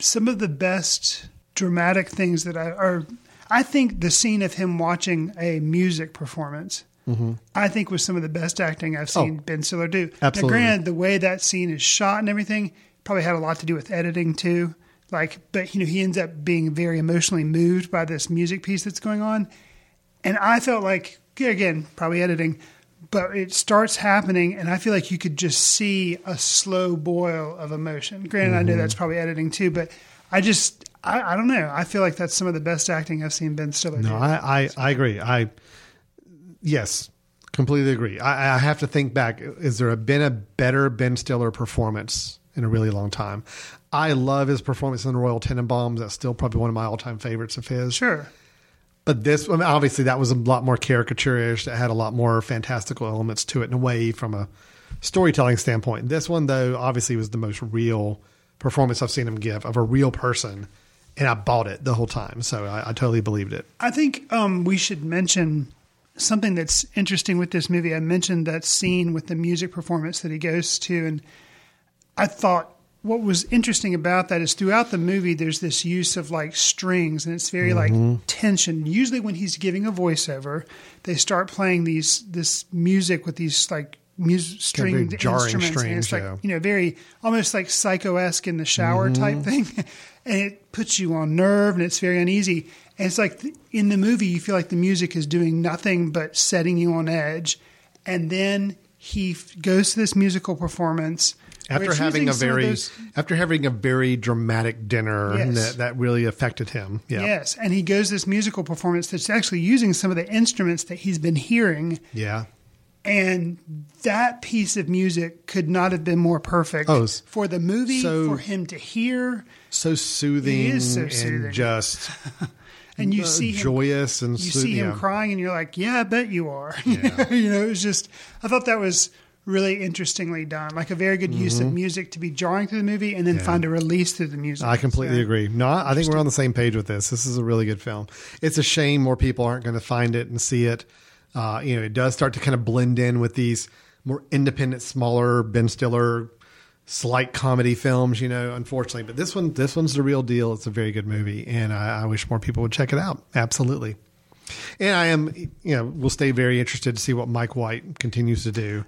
some of the best dramatic things that I, or I think the scene of him watching a music performance, mm-hmm. I think was some of the best acting I've seen oh, Ben Stiller do. Absolutely. Now, granted, the way that scene is shot and everything probably had a lot to do with editing too. Like, but you know, he ends up being very emotionally moved by this music piece that's going on. And I felt like, again, probably editing, but it starts happening and I feel like you could just see a slow boil of emotion. Granted, mm-hmm. I know that's probably editing too, but I just, I, I don't know. I feel like that's some of the best acting I've seen Ben Stiller do. No, I, I, I agree. I, yes, completely agree. I, I have to think back. Is there been a better Ben Stiller performance in a really long time? I love his performance in The Royal Tenenbaums. That's still probably one of my all-time favorites of his. Sure. But this, I mean, obviously, that was a lot more caricaturish. That had a lot more fantastical elements to it in a way from a storytelling standpoint. This one, though, obviously was the most real performance I've seen him give of a real person. And I bought it the whole time. So I, I totally believed it. I think um, we should mention something that's interesting with this movie. I mentioned that scene with the music performance that he goes to. And I thought what was interesting about that is throughout the movie, there's this use of like strings and it's very mm-hmm. like tension. Usually when he's giving a voiceover, they start playing these, this music with these like music stringed instruments. Strings, and it's like, yeah. you know, very almost like Psycho-esque in the shower mm-hmm. type thing. And it puts you on nerve and it's very uneasy. And it's like th- in the movie, you feel like the music is doing nothing but setting you on edge. And then he f- goes to this musical performance. After having a very those, after having a very dramatic dinner yes. that, that really affected him. Yeah. Yes. And he goes to this musical performance that's actually using some of the instruments that he's been hearing. Yeah. And that piece of music could not have been more perfect oh, for the movie, so, for him to hear. So soothing. It is so and soothing. Just and you uh, see him, joyous and you soothing. see him crying and you're like, yeah, I bet you are. Yeah. You know, it was just, I thought that was really interestingly done, like a very good mm-hmm. use of music to be jarring through the movie and then yeah. find a release through the music. I completely so, agree. No, I think we're on the same page with this. This is a really good film. It's a shame more people aren't going to find it and see it. Uh, you know, it does start to kind of blend in with these more independent, smaller Ben Stiller, slight comedy films, you know, unfortunately, but this one, this one's the real deal. It's a very good movie and I, I wish more people would check it out. Absolutely. And I am, you know, we'll stay very interested to see what Mike White continues to do.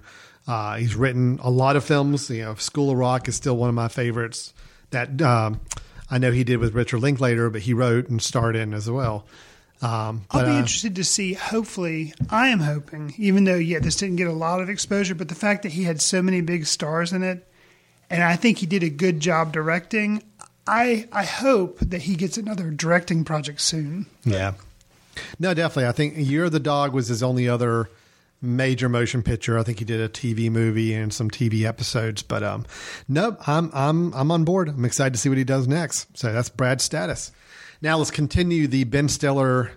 Uh, he's written a lot of films. You know, School of Rock is still one of my favorites that, um, I know he did with Richard Linklater, but he wrote and starred in as well. Um, but, I'll be uh, interested to see, hopefully, I am hoping, even though, yeah, this didn't get a lot of exposure, but the fact that he had so many big stars in it, and I think he did a good job directing, I I hope that he gets another directing project soon. Yeah. No, definitely. I think Year of the Dog was his only other major motion picture. I think he did a T V movie and some T V episodes, but um, no, I'm, I'm, I'm on board. I'm excited to see what he does next. So that's Brad's status. Now let's continue the Ben Stiller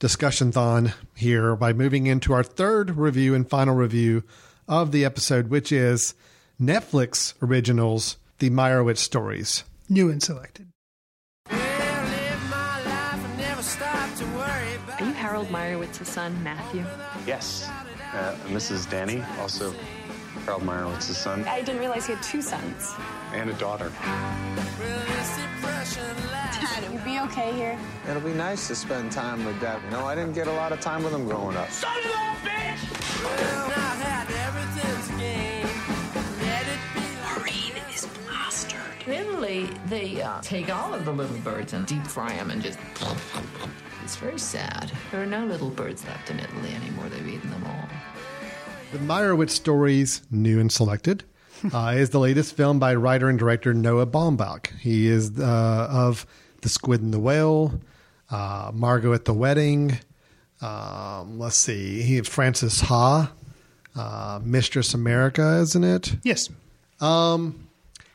discussion-thon here by moving into our third review and final review of the episode, which is Netflix Originals, The Meyerowitz Stories. New and selected. Are you Harold Meyerowitz's son, Matthew? Yes. Uh, Missus Danny, also Harold Meyerowitz's son. I didn't realize he had two sons. And a daughter. Dad, it would be okay here. It'll be nice to spend time with Dad. You know, I didn't get a lot of time with him growing up. Son of a bitch! Well, I've had everything's game. Let it be. Maureen is plastered. In Italy, they uh, take all of the little birds and deep fry them and just... It's very sad. There are no little birds left in Italy anymore. They've eaten them all. The Meyerowitz Stories, New and Selected. Uh, is the latest film by writer and director Noah Baumbach. He is uh, of The Squid and the Whale, uh, Margot at the Wedding. Um, let's see. He Frances Ha, uh, Mistress America, isn't it? Yes. Um,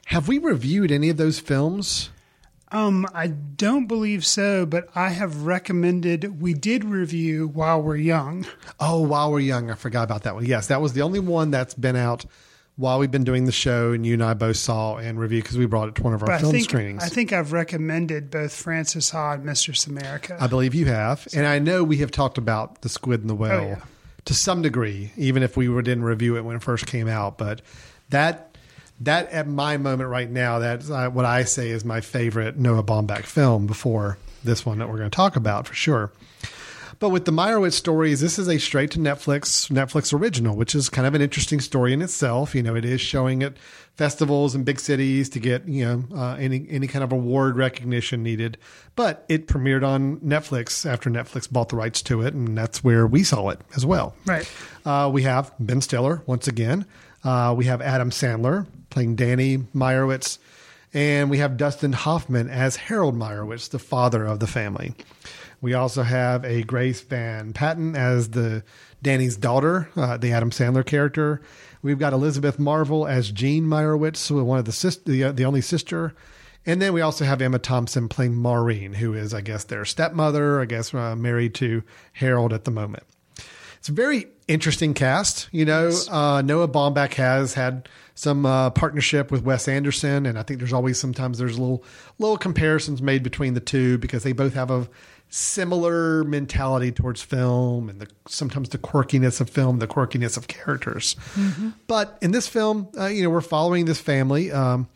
have we reviewed any of those films? Um, I don't believe so, but I have recommended, we did review While We're Young. Oh, While We're Young. I forgot about that one. Yes, that was the only one that's been out while we've been doing the show, and you and I both saw and reviewed because we brought it to one of our but film I think, screenings. I think I've recommended both Frances Ha and Mistress America. I believe you have. So. And I know we have talked about The Squid and the Whale oh, yeah. to some degree, even if we were, didn't review it when it first came out. But that, that at my moment right now, that's uh, what I say is my favorite Noah Baumbach film before this one that we're going to talk about for sure. But with the Meyerowitz stories, this is a straight to Netflix Netflix original, which is kind of an interesting story in itself. You know, it is showing at festivals in big cities to get, you know, uh, any any kind of award recognition needed. But it premiered on Netflix after Netflix bought the rights to it, and that's where we saw it as well. Right. Uh, we have Ben Stiller once again. Uh, we have Adam Sandler playing Danny Meyerowitz, and we have Dustin Hoffman as Harold Meyerowitz, the father of the family. We also have a Grace Van Patten as the Danny's daughter, uh, the Adam Sandler character. We've got Elizabeth Marvel as Jean Meyerowitz, one of the sis- the, uh, the only sister. And then we also have Emma Thompson playing Maureen, who is, I guess, their stepmother, I guess, uh, married to Harold at the moment. It's a very interesting cast. You know, uh, Noah Baumbach has had some uh, partnership with Wes Anderson, and I think there's always sometimes there's little little comparisons made between the two because they both have a similar mentality towards film and the, sometimes the quirkiness of film, the quirkiness of characters. Mm-hmm. But in this film, uh, you know, we're following this family. Um,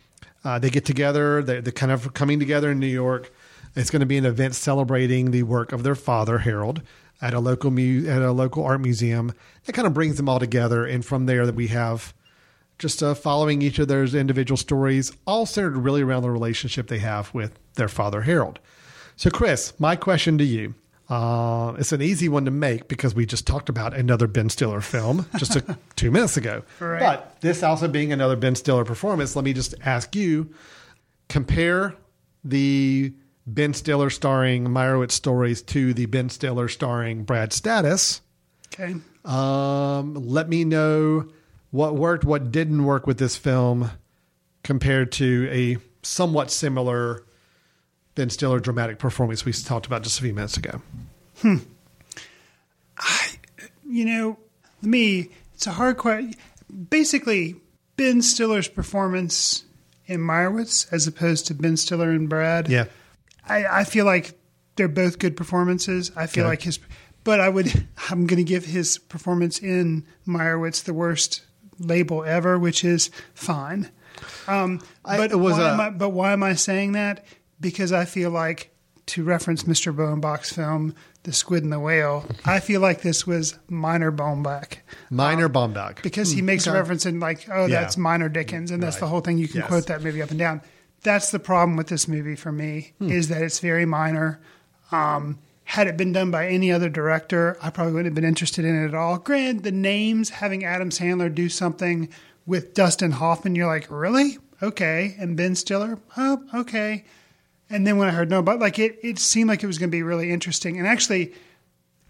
uh, they get together. They're, they're kind of coming together in New York. It's going to be an event celebrating the work of their father, Harold, at a local mu- at a local art museum. That kind of brings them all together. And from there that we have just uh, following each of their individual stories, all centered really around the relationship they have with their father, Harold. So, Chris, my question to you, uh, it's an easy one to make because we just talked about another Ben Stiller film just a, two minutes ago. Right. But this also being another Ben Stiller performance, let me just ask you, compare the Ben Stiller starring Meyerowitz stories to the Ben Stiller starring Brad Status. Okay. Um, let me know what worked, what didn't work with this film compared to a somewhat similar Ben Stiller dramatic performance we talked about just a few minutes ago. Hmm. I, you know, me, it's a hard question. Basically, Ben Stiller's performance in Meyerowitz as opposed to Ben Stiller and Brad. Yeah. I, I feel like they're both good performances. I feel okay. like his, but I would, I'm going to give his performance in Meyerowitz the worst label ever, which is fine. Um, I, but, it was why a, am I, but why am I saying that? Because I feel like, to reference Mister Baumbach's film, The Squid and the Whale, I feel like this was minor Baumbach. Minor um, Baumbach. Because he makes okay. a reference in like, oh, yeah. that's minor Dickens, and right. that's the whole thing. You can yes. quote that movie up and down. That's the problem with this movie for me, hmm. is that it's very minor. Um, had it been done by any other director, I probably wouldn't have been interested in it at all. Granted, the names, having Adam Sandler do something with Dustin Hoffman, you're like, really? Okay. And Ben Stiller? Oh, okay. And then when I heard no, but like it, it seemed like it was going to be really interesting. And actually,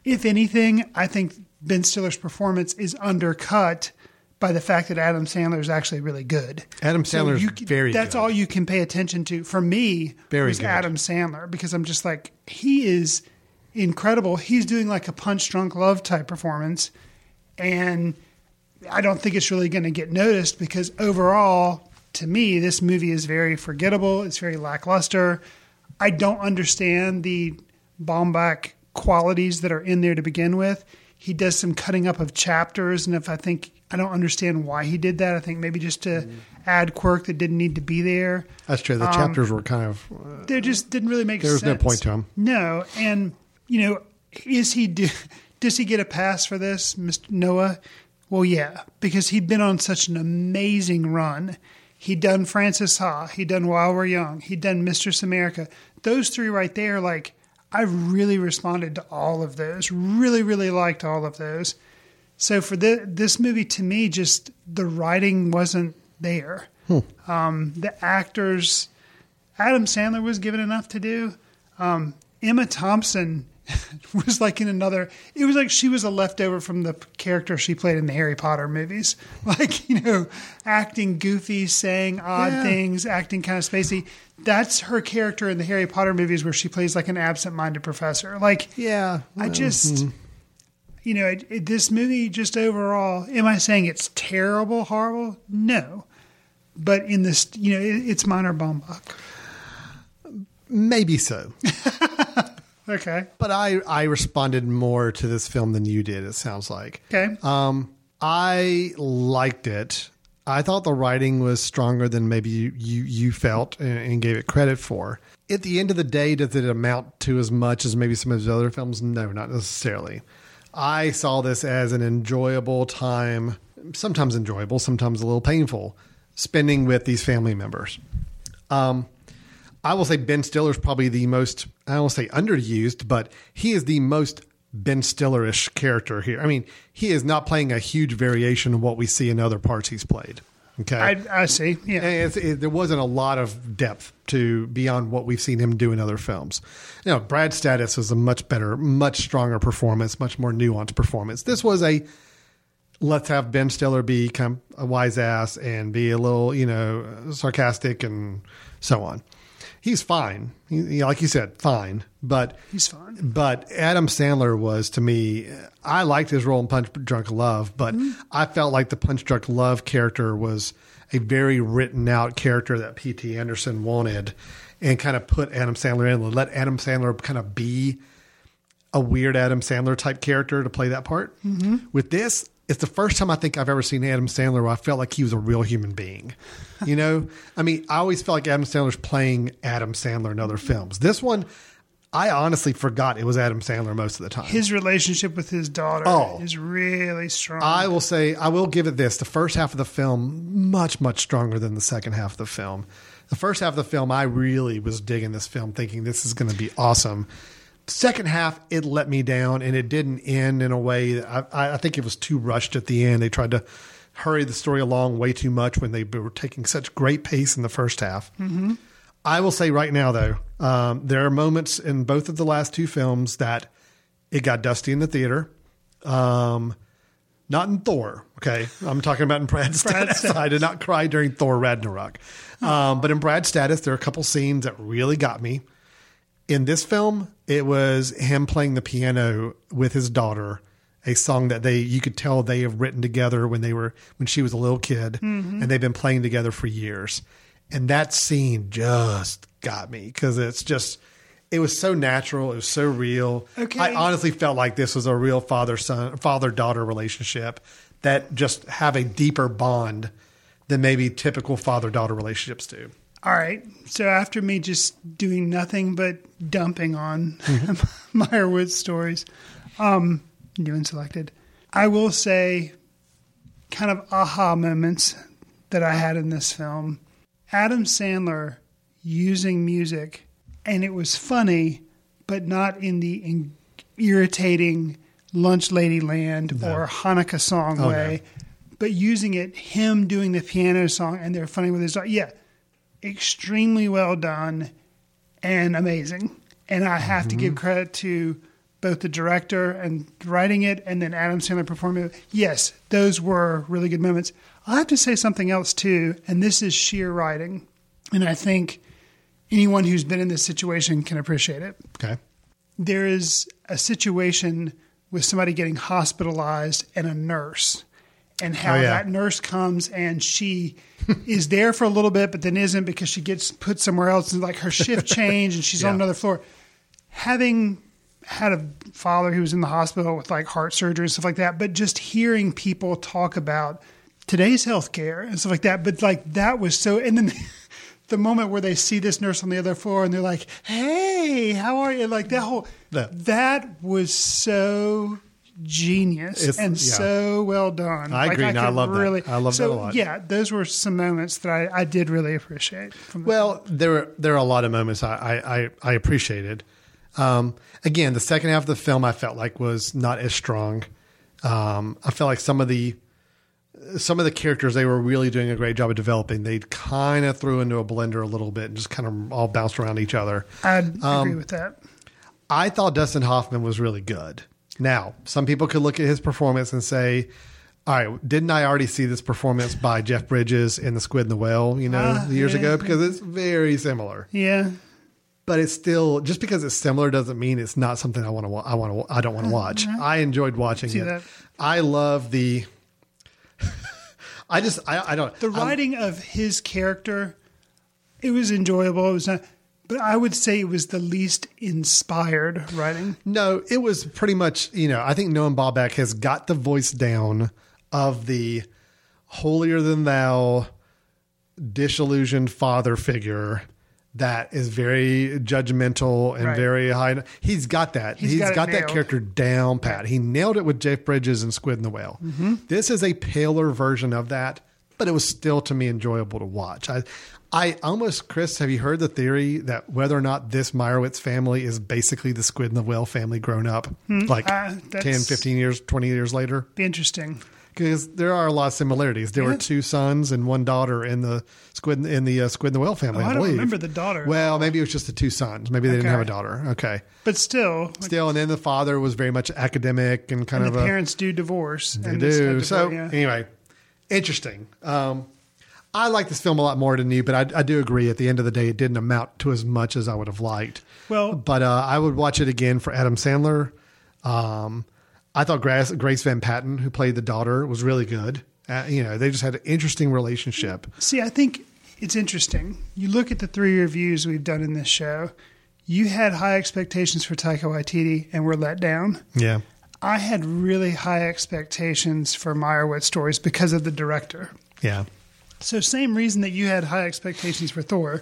if anything, I think Ben Stiller's performance is undercut by the fact that Adam Sandler is actually really good. Adam Sandler is so very that's good. That's all you can pay attention to. For me, very was good. Adam Sandler, because I'm just like, he is incredible. He's doing like a Punch Drunk Love type performance. And I don't think it's really going to get noticed because overall, to me, this movie is very forgettable. It's very lackluster. I don't understand the Baumbach qualities that are in there to begin with. He does some cutting up of chapters, and if I think I don't understand why he did that. I think maybe just to mm. add quirk that didn't need to be there. That's true. The um, chapters were kind of uh, they just didn't really make there sense. There was no point to them. No, and you know, is he do, does he get a pass for this, Mister Noah? Well, yeah, because he'd been on such an amazing run. He'd done Frances Ha. He'd done While We're Young. He'd done Mistress America. Those three right there, like, I really responded to all of those. Really, really liked all of those. So for the, this movie, to me, just the writing wasn't there. Hmm. Um, the actors, Adam Sandler was given enough to do. Um, Emma Thompson was like in another, it was like she was a leftover from the character she played in the Harry Potter movies. Like, you know, acting goofy, saying odd yeah. things, acting kind of spacey. That's her character in the Harry Potter movies where she plays like an absent-minded professor. Like, yeah, I just, mm-hmm. you know, it, it, this movie just overall, am I saying it's terrible, horrible? No. But in this, you know, it, it's minor Baumbach. Maybe so. Okay. But I, I responded more to this film than you did, it sounds like. Okay. Um, I liked it. I thought the writing was stronger than maybe you, you, you felt and, and gave it credit for. At the end of the day, does it amount to as much as maybe some of his other films? No, not necessarily. I saw this as an enjoyable time, sometimes enjoyable, sometimes a little painful, spending with these family members. Um, I will say Ben Stiller is probably the most, I don't want to say underused, but he is the most Ben Stiller-ish character here. I mean, he is not playing a huge variation of what we see in other parts he's played. Okay. I, I see. Yeah. It's, it, there wasn't a lot of depth to beyond what we've seen him do in other films. You know, Brad Status was a much better, much stronger performance, much more nuanced performance. This was a, let's have Ben Stiller be kind of a wise ass and be a little, you know, sarcastic and so on. He's fine. He, like you said, fine. But he's fine. But Adam Sandler was, to me, I liked his role in Punch Drunk Love, but mm-hmm. I felt like the Punch Drunk Love character was a very written out character that P T Anderson wanted and kind of put Adam Sandler in, let Adam Sandler kind of be a weird Adam Sandler type character to play that part. Mm-hmm. With this, it's the first time I think I've ever seen Adam Sandler where I felt like he was a real human being. You know, I mean, I always felt like Adam Sandler's playing Adam Sandler in other films. This one, I honestly forgot it was Adam Sandler most of the time. His relationship with his daughter oh, is really strong. I will say, I will give it this. The first half of the film, much, much stronger than the second half of the film. The first half of the film, I really was digging this film, thinking this is going to be awesome. Second half, it let me down, and it didn't end in a way that I, I think it was too rushed at the end. They tried to hurry the story along way too much when they were taking such great pace in the first half. Mm-hmm. I will say right now, though, um, there are moments in both of the last two films that it got dusty in the theater. Um, not in Thor. Okay. I'm talking about in Brad Status. I did not cry during Thor Ragnarok. Um, but in Brad Status, there are a couple scenes that really got me. In this film, it was him playing the piano with his daughter, a song that they you could tell they have written together when they were when she was a little kid, mm-hmm. and they've been playing together for years. And that scene just got me because it's just it was so natural, it was so real. Okay. I honestly felt like this was a real father son father daughter relationship that just have a deeper bond than maybe typical father daughter relationships do. All right. So after me just doing nothing but dumping on mm-hmm. Meyerwood's stories, um, new and selected, I will say kind of aha moments that I had in this film. Adam Sandler using music, and it was funny, but not in the in- irritating Lunch Lady Land no. or Hanukkah song oh, way, no. but using it, him doing the piano song, and they're funny with his dog. Yeah. Extremely well done and amazing. And I have mm-hmm. to give credit to both the director and writing it and then Adam Sandler performing it. Yes, those were really good moments. I have to say something else too, and this is sheer writing. And I think anyone who's been in this situation can appreciate it. Okay. There is a situation with somebody getting hospitalized and a nurse. And how oh, yeah. that nurse comes and she is there for a little bit, but then isn't because she gets put somewhere else and like her shift changed and she's yeah. on another floor. Having had a father who was in the hospital with like heart surgery and stuff like that, but just hearing people talk about today's healthcare and stuff like that. But like that was so, and then the moment where they see this nurse on the other floor and they're like, hey, how are you? Like that whole, no. that was so genius it's, and yeah. so well done. I like, agree. I, no, I love really, that. I love so, that a lot. Yeah, those were some moments that I, I did really appreciate. From well, the there are, there are a lot of moments I, I, I appreciated. Um, again, the second half of the film I felt like was not as strong. Um, I felt like some of the some of the characters they were really doing a great job of developing. They kind of threw into a blender a little bit and just kind of all bounced around each other. I um, agree with that. I thought Dustin Hoffman was really good. Now, some people could look at his performance and say, all right, didn't I already see this performance by Jeff Bridges in The Squid and the Whale, you know, uh, years yeah. ago? Because it's very similar. Yeah. But it's still, just because it's similar doesn't mean it's not something I want to, I want to, I don't want to watch. Uh-huh. I enjoyed watching I it. That. I love the, I just, I, I don't. The writing I'm, of his character, it was enjoyable. It was not. But I would say it was the least inspired writing. No, it was pretty much, you know, I think Noah Baumbach has got the voice down of the holier than thou, disillusioned father figure that is very judgmental and right. very high. He's got that. He's, He's got, got that character down pat. He nailed it with Jeff Bridges and Squid and the Whale. Mm-hmm. This is a paler version of that, but it was still to me enjoyable to watch. I, I almost, Chris, have you heard the theory that whether or not this Meyerowitz family is basically the Squid and the Whale family grown up, hmm. like uh, ten, fifteen years, twenty years later? Be interesting. Because there are a lot of similarities. There yeah. were two sons and one daughter in the Squid in the uh, Squid and the Whale family. Oh, I, I don't remember the daughter. Well, maybe it was just the two sons. Maybe they okay. didn't have a daughter. Okay, but still, like, still, and then the father was very much academic and kind and of. The a, parents do divorce. They and do. Divorce, so yeah. anyway, interesting. Um, I like this film a lot more than you, but I, I do agree. At the end of the day, it didn't amount to as much as I would have liked. Well, but uh, I would watch it again for Adam Sandler. Um, I thought Grace, Grace Van Patten, who played the daughter, was really good. Uh, you know, they just had an interesting relationship. See, I think it's interesting. You look at the three reviews we've done in this show. You had high expectations for Taika Waititi and were let down. Yeah. I had really high expectations for Meyerowitz Stories because of the director. Yeah. So same reason that you had high expectations for Thor.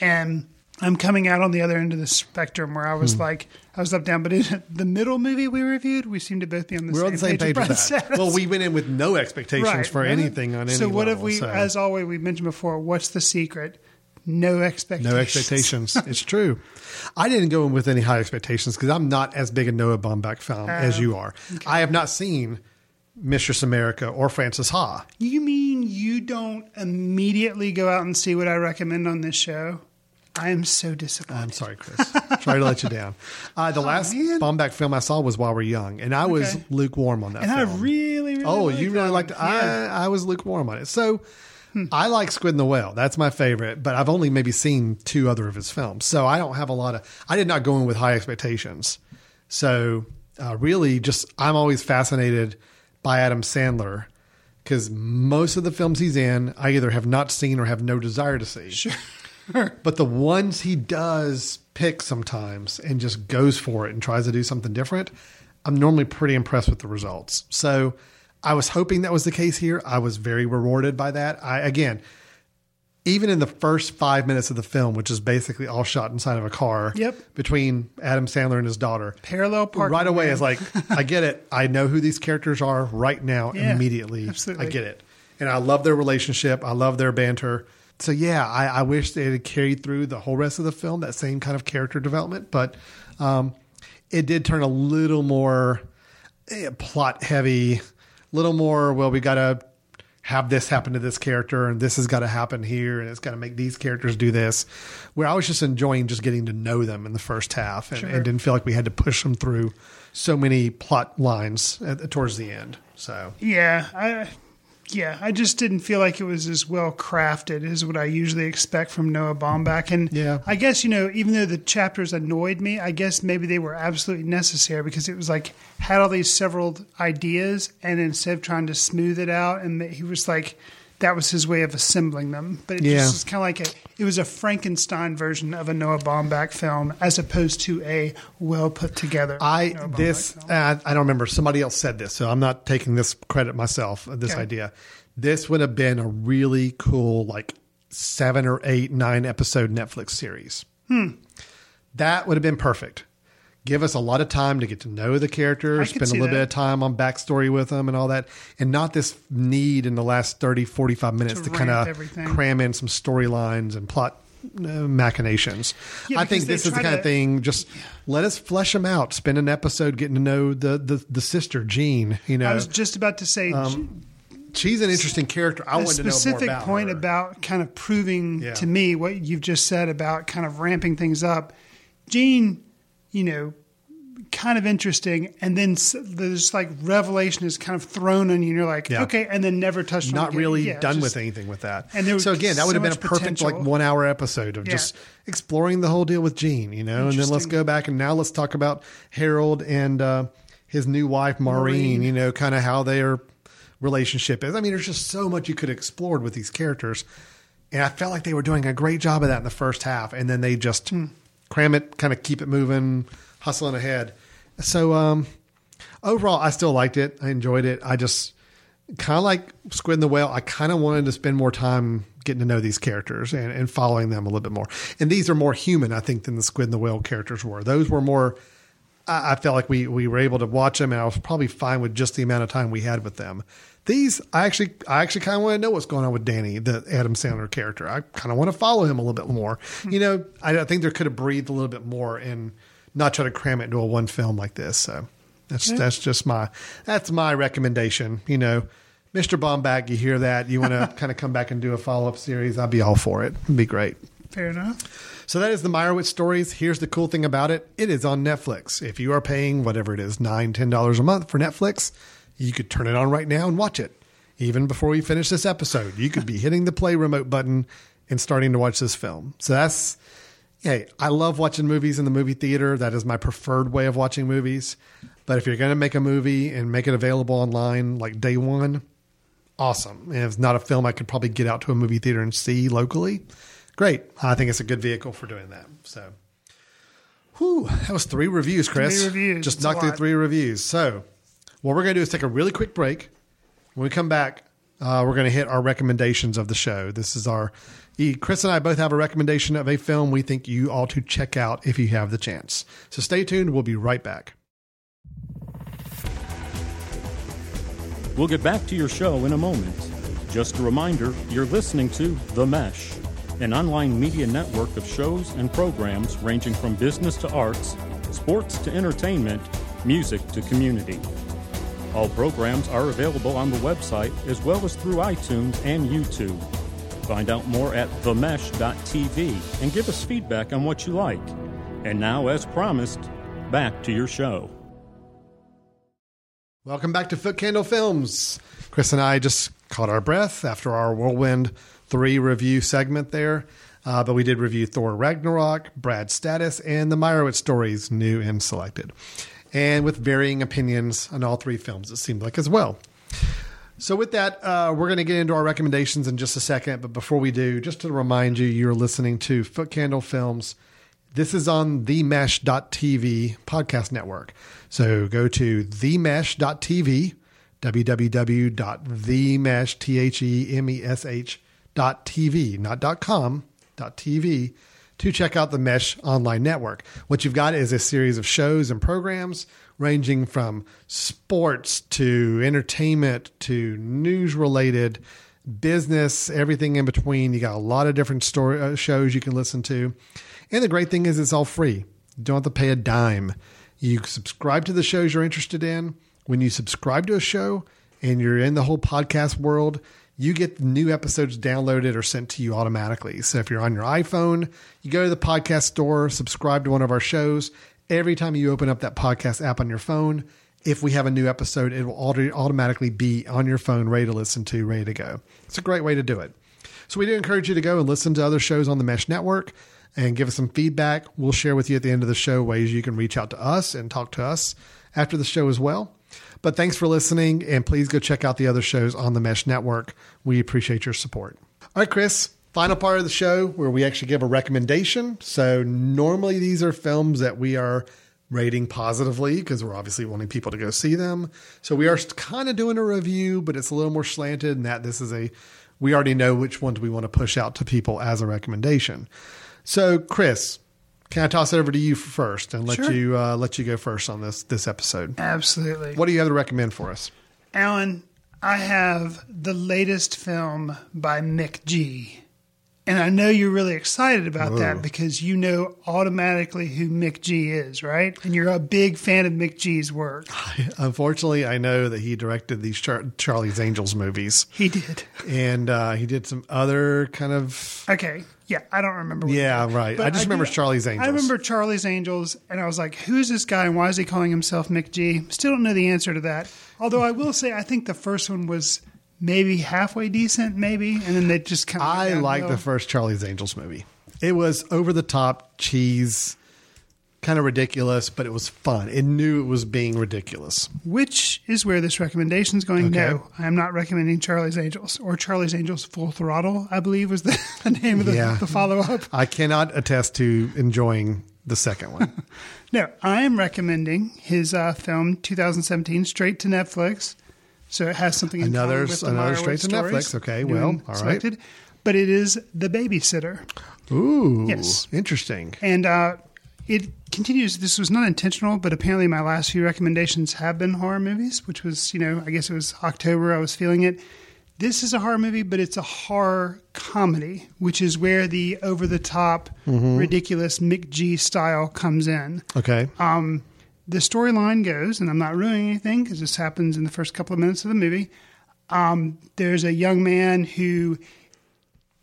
And I'm coming out on the other end of the spectrum where I was hmm. like, I was up down, but in the middle movie we reviewed, we seemed to both be on the, We're same, on the same page. page of that. Well, we went in with no expectations right, for right? anything on so any So what level, have we, so. as always, we mentioned before, what's the secret? No expectations. No expectations. It's true. I didn't go in with any high expectations because I'm not as big a Noah Baumbach fan um, as you are. Okay. I have not seen Mistress America or Frances Ha. You mean you don't immediately go out and see what I recommend on this show? I am so disappointed. I'm sorry, Chris. Sorry to let you down. Uh, the oh, last man. Baumbach film I saw was While We're Young, and I was okay. lukewarm on that and film. And I really, really Oh, you really liked it. Yeah. I, I was lukewarm on it. So hmm. I like Squid and the Whale. That's my favorite, but I've only maybe seen two other of his films. So I don't have a lot of... I did not go in with high expectations. So uh, really, just I'm always fascinated by Adam Sandler because most of the films he's in, I either have not seen or have no desire to see. Sure. But the ones he does pick sometimes and just goes for it and tries to do something different, I'm normally pretty impressed with the results. So I was hoping that was the case here. I was very rewarded by that. I, again, even in the first five minutes of the film, which is basically all shot inside of a car yep. between Adam Sandler and his daughter. Parallel parking. Right away is like, I get it. I know who these characters are right now. Yeah, immediately. Absolutely. I get it. And I love their relationship. I love their banter. So, yeah, I, I wish they had carried through the whole rest of the film, that same kind of character development. But um, it did turn a little more eh, plot heavy, a little more, well, we got to have this happen to this character and this has got to happen here and it's got to make these characters do this. Where I was just enjoying just getting to know them in the first half and, sure. and didn't feel like we had to push them through so many plot lines at, towards the end. So, yeah, I... Yeah, I just didn't feel like it was as well crafted as what I usually expect from Noah Baumbach. And yeah. I guess, you know, even though the chapters annoyed me, I guess maybe they were absolutely necessary because it was like, had all these several ideas and instead of trying to smooth it out, and he was like, that was his way of assembling them. But it yeah. just was kind of like, a, it was a Frankenstein version of a Noah Baumbach film as opposed to a well put together I Noah this I, I don't remember. Somebody else said this, so I'm not taking this credit myself, this okay. idea. This would have been a really cool, like seven or eight, nine episode Netflix series. Hmm. That would have been perfect. Give us a lot of time to get to know the characters, spend a little that. bit of time on backstory with them and all that, and not this need in the last thirty, forty-five minutes to, to kind of cram in some storylines and plot machinations. Yeah, I think this is the kind to, of thing, just yeah. let us flesh them out, spend an episode getting to know the the, the sister, Jean. You know, I was just about to say... Um, she's an interesting character. I wanted to know more about her. A specific point about kind of proving yeah. to me what you've just said about kind of ramping things up. Jean... you know, kind of interesting. And then there's like revelation is kind of thrown on you and you're like, yeah. okay. And then never touched on it. Not really yeah, done just, with anything with that. And there was so again, that would so have been a perfect potential. Like one hour episode of yeah. just exploring the whole deal with Gene, you know, and then let's go back and now let's talk about Harold and uh, his new wife, Maureen, Maureen. You know, kind of how their relationship is. I mean, there's just so much you could explore with these characters. And I felt like they were doing a great job of that in the first half. And then they just... Hmm. Cram it, kind of keep it moving, hustling ahead. So um, overall, I still liked it. I enjoyed it. I just kind of like Squid and the Whale, I kind of wanted to spend more time getting to know these characters and, and following them a little bit more. And these are more human, I think, than the Squid and the Whale characters were. Those were more, I, I felt like we, we were able to watch them, and I was probably fine with just the amount of time we had with them. These, I actually, I actually kind of want to know what's going on with Danny, the Adam Sandler character. I kind of want to follow him a little bit more. You know, I, I think there could have breathed a little bit more and not try to cram it into a one film like this. So that's, yeah. that's just my, that's my recommendation. You know, Mister Baumbach, you hear that, you want to kind of come back and do a follow-up series, I'd be all for it. It'd be great. Fair enough. So that is the Meyerowitz Stories. Here's the cool thing about it. It is on Netflix. If you are paying whatever it is, nine dollars, ten dollars a month for Netflix, you could turn it on right now and watch it. Even before we finish this episode, you could be hitting the play remote button and starting to watch this film. So that's, hey, I love watching movies in the movie theater. That is my preferred way of watching movies. But if you're going to make a movie and make it available online like day one, awesome. And if it's not a film I could probably get out to a movie theater and see locally, great. I think it's a good vehicle for doing that. So, whew, that was three reviews, Chris. Three reviews. Just knocked through three reviews. So, what we're going to do is take a really quick break. When we come back, uh, we're going to hit our recommendations of the show. This is our, Chris and I both have a recommendation of a film we think you ought to check out if you have the chance. So stay tuned. We'll be right back. We'll get back to your show in a moment. Just a reminder, you're listening to The Mesh, an online media network of shows and programs ranging from business to arts, sports to entertainment, music to community. All programs are available on the website as well as through iTunes and YouTube. Find out more at the mesh dot t v and give us feedback on what you like. And now, as promised, back to your show. Welcome back to Foot Candle Films. Chris and I just caught our breath after our Whirlwind three review segment there. Uh, but we did review Thor Ragnarok, Brad's Status, and the Meyerowitz Stories, new and selected, and with varying opinions on all three films, it seemed like, as well. So with that, uh, we're going to get into our recommendations in just a second. But before we do, just to remind you, you're listening to Foot Candle Films. This is on the mesh dot t v podcast network. So go to the mesh dot t v, w w w dot the mesh dot t v, not .com, .tv, to check out the Mesh online network. What you've got is a series of shows and programs ranging from sports to entertainment to news-related business, everything in between. You got a lot of different story, uh, shows you can listen to. And the great thing is it's all free. You don't have to pay a dime. You subscribe to the shows you're interested in. When you subscribe to a show and you're in the whole podcast world, you get new episodes downloaded or sent to you automatically. So if you're on your iPhone, you go to the podcast store, subscribe to one of our shows. Every time you open up that podcast app on your phone, if we have a new episode, it will automatically be on your phone, ready to listen to, ready to go. It's a great way to do it. So we do encourage you to go and listen to other shows on the Mesh Network and give us some feedback. We'll share with you at the end of the show ways you can reach out to us and talk to us after the show as well. But thanks for listening, and please go check out the other shows on the Mesh Network. We appreciate your support. All right, Chris, final part of the show where we actually give a recommendation. So normally these are films that we are rating positively because we're obviously wanting people to go see them. So we are kind of doing a review, but it's a little more slanted in that this is a, we already know which ones we want to push out to people as a recommendation. So Chris, can I toss it over to you first and let sure. you uh, let you go first on this this episode? Absolutely. What do you have to recommend for us? Alan, I have the latest film by McG. And I know you're really excited about Ooh. that because you know automatically who McG is, right? And you're a big fan of McG's work. Unfortunately, I know that he directed these Char- Charlie's Angels movies. He did. And uh, he did some other kind of... Okay. Yeah, I don't remember. What yeah, right. I just I remember did, Charlie's Angels. I remember Charlie's Angels, and I was like, who's this guy, and why is he calling himself McG? Still don't know the answer to that. Although I will say I think the first one was... maybe halfway decent, maybe. And then they just kind of... I like the first Charlie's Angels movie. It was over the top, cheese, kind of ridiculous, but it was fun. It knew it was being ridiculous. Which is where this recommendation is going. Okay. No, I am not recommending Charlie's Angels or Charlie's Angels Full Throttle, I believe was the, the name of the, yeah. the follow-up. I cannot attest to enjoying the second one. No, I am recommending his uh, film, twenty seventeen, straight to Netflix. So it has something in another, common with the another straight to Netflix. Okay, well, all selected. Right. But it is The Babysitter. Ooh, yes, interesting. And uh, it continues. This was not intentional, but apparently my last few recommendations have been horror movies, which was, you know, I guess it was October. I was feeling it. This is a horror movie, but it's a horror comedy, which is where the over-the-top, mm-hmm. ridiculous McG style comes in. Okay. Um, the storyline goes, and I'm not ruining anything because this happens in the first couple of minutes of the movie. Um, there's a young man who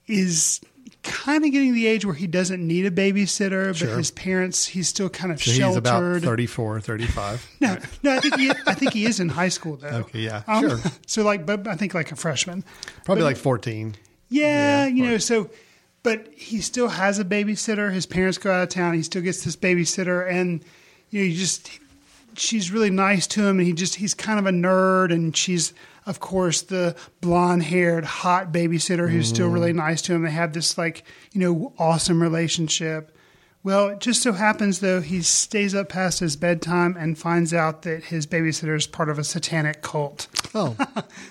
is kind of getting the age where he doesn't need a babysitter, sure. but his parents, he's still kind of so sheltered. He's about thirty-four, thirty-five. no, no, I think he, I think he is in high school though. Okay, yeah, um, sure. So like, but I think like a freshman, probably but, like fourteen. Yeah, yeah you know, so, but he still has a babysitter. His parents go out of town. He still gets this babysitter, and you know, you just, she's really nice to him, and he just, he's kind of a nerd, and she's, of course, the blonde-haired, hot babysitter who's mm. still really nice to him. They have this, like, you know, awesome relationship. Well, it just so happens, though, he stays up past his bedtime and finds out that his babysitter is part of a satanic cult. Oh.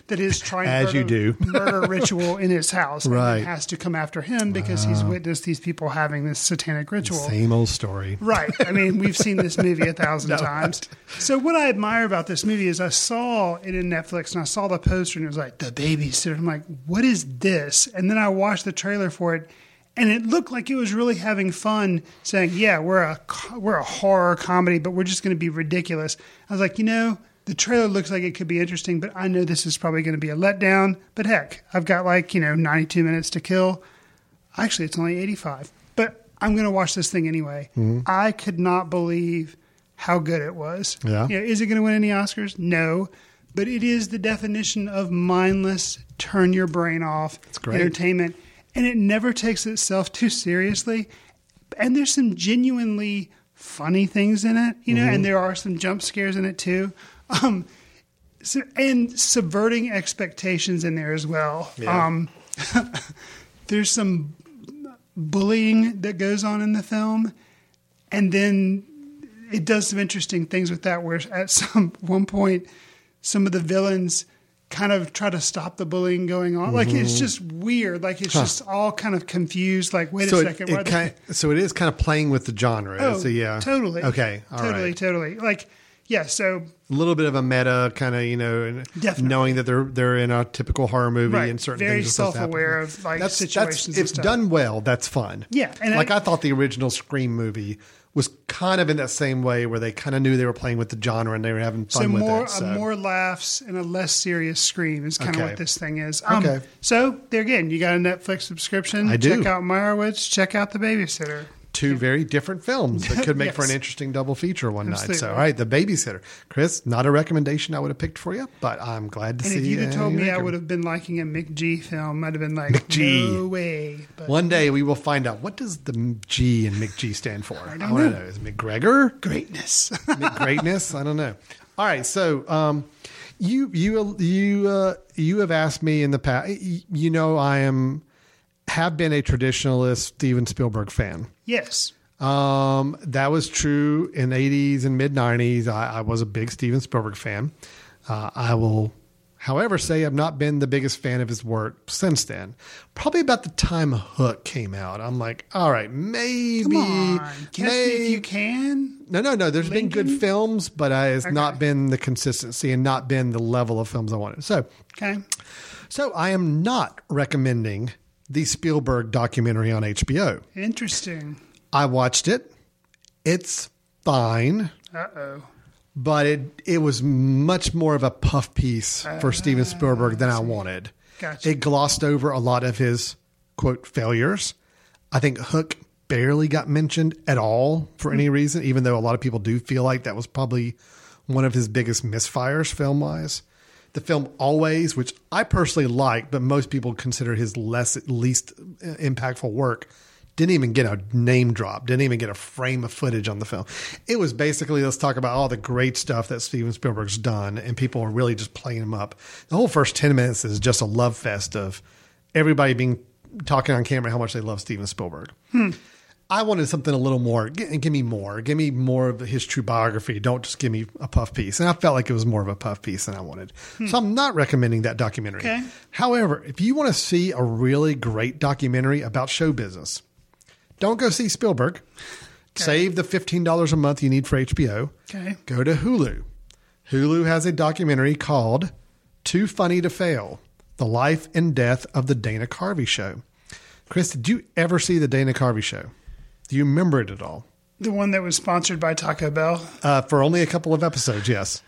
that is trying As to do. murder ritual in his house. Right. And has to come after him because wow. he's witnessed these people having this satanic ritual. Same old story. Right. I mean, we've seen this movie a thousand no, times. Not. So what I admire about this movie is I saw it in Netflix and I saw the poster and it was like, The Babysitter. I'm like, what is this? And then I watched the trailer for it. And it looked like it was really having fun saying, yeah, we're a, we're a horror comedy, but we're just going to be ridiculous. I was like, you know, the trailer looks like it could be interesting, but I know this is probably going to be a letdown. But heck, I've got like, you know, ninety-two minutes to kill. Actually, it's only eighty-five. But I'm going to watch this thing anyway. Mm-hmm. I could not believe how good it was. Yeah. You know, is it going to win any Oscars? No. But it is the definition of mindless, turn your brain off, that's great. Entertainment. And it never takes itself too seriously. And there's some genuinely funny things in it, you know, mm-hmm. and there are some jump scares in it too. Um, so, and subverting expectations in there as well. Yeah. Um, there's some bullying that goes on in the film. And then it does some interesting things with that, where at some one point, some of the villains kind of try to stop the bullying going on. Mm-hmm. Like, it's just weird. Like, it's huh. just all kind of confused. Like, wait so a second. It, it kind of, so it is kind of playing with the genre. Oh, so yeah. Totally. Okay. All totally, right. Totally. Like, yeah, so. A little bit of a meta kind of, you know, definitely. Knowing that they're they're in a typical horror movie right. and certain Very things are supposed to happen. Very self-aware of, like, that's, situations that's, and if stuff. If done well, that's fun. Yeah. And like, I, I thought the original Scream movie was kind of in that same way, where they kind of knew they were playing with the genre and they were having fun so with more, it. So more, more laughs and a less serious scream is kind okay. of what this thing is. Um, okay. So there again, you got a Netflix subscription. I do. Check out Meyerowitz. Check out The Babysitter. Two very different films that could make yes. for an interesting double feature one Absolutely. Night. So, all right, The Babysitter. Chris, not a recommendation I would have picked for you, but I'm glad to and see you. And if you'd have told me record. I would have been liking a McG film, I'd have been like, McG. No way. But one day we will find out. What does the G in McG stand for? I don't I know. know. Is it McGregor? Greatness. McGreatness? I don't know. All right, so um, you you you uh, you have asked me in the past. You know, I am. Have been a traditionalist Steven Spielberg fan. Yes. Um, that was true in the eighties and mid-nineties. I, I was a big Steven Spielberg fan. Uh, I will, however, say I've not been the biggest fan of his work since then. Probably about the time Hook came out. I'm like, all right, maybe. Come on. Catch maybe. Me if you can. No, no, no. There's Lincoln? Been good films, but I, it's okay. not been the consistency and not been the level of films I wanted. So, okay. So I am not recommending the Spielberg documentary on H B O. Interesting. I watched it. It's fine. Uh-oh. But it it was much more of a puff piece uh, for Steven Spielberg than I wanted. Gotcha. It glossed over a lot of his, quote, failures. I think Hook barely got mentioned at all for mm-hmm. any reason, even though a lot of people do feel like that was probably one of his biggest misfires film-wise. The film Always, which I personally like, but most people consider his less least impactful work, didn't even get a name drop, didn't even get a frame of footage on the film. It was basically, let's talk about all the great stuff that Steven Spielberg's done, and people are really just playing him up. The whole first ten minutes is just a love fest of everybody being talking on camera how much they love Steven Spielberg. Hmm. I wanted something a little more. Give, give me more. Give me more of his true biography. Don't just give me a puff piece. And I felt like it was more of a puff piece than I wanted. Hmm. So I'm not recommending that documentary. Okay. However, if you want to see a really great documentary about show business, don't go see Spielberg. Okay. Save the fifteen dollars a month you need for H B O. Okay. Go to Hulu. Hulu has a documentary called Too Funny to Fail, The Life and Death of the Dana Carvey Show. Chris, did you ever see the Dana Carvey Show? Do you remember it at all? The one that was sponsored by Taco Bell? Uh, for only a couple of episodes, yes.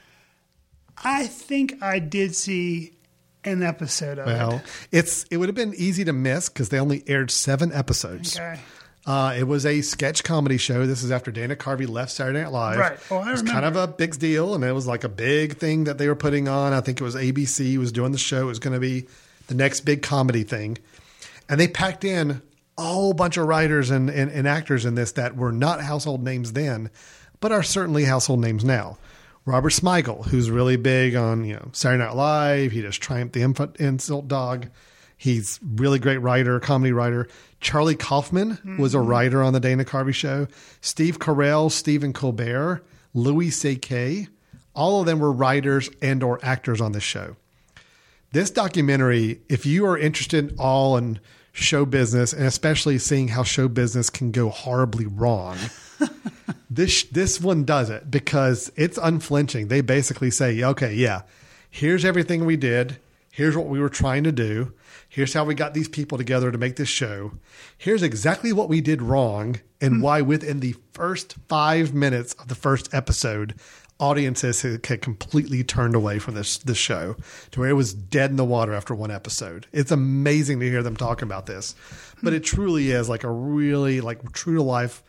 I think I did see an episode of well, it. Well, it's it would have been easy to miss because they only aired seven episodes. Okay. Uh, it was a sketch comedy show. This is after Dana Carvey left Saturday Night Live. Right. Oh, I remember. It was kind of a big deal, and it was like a big thing that they were putting on. I think it was A B C was doing the show. It was going to be the next big comedy thing. And they packed in a whole bunch of writers and, and, and actors in this that were not household names then, but are certainly household names now. Robert Smigel, who's really big on, you know, Saturday Night Live. He just Triumph the Infant Insult Dog. He's really great writer, comedy writer. Charlie Kaufman mm-hmm. was a writer on the Dana Carvey Show. Steve Carell, Stephen Colbert, Louis C K. All of them were writers and or actors on this show. This documentary, if you are interested all in show business, and especially seeing how show business can go horribly wrong. this this one does it because it's unflinching. They basically say, okay, yeah, here's everything we did. Here's what we were trying to do. Here's how we got these people together to make this show. Here's exactly what we did wrong and mm-hmm. why within the first five minutes of the first episode, audiences had completely turned away from this, this show to where it was dead in the water after one episode. It's amazing to hear them talk about this, but it truly is like a really like true to life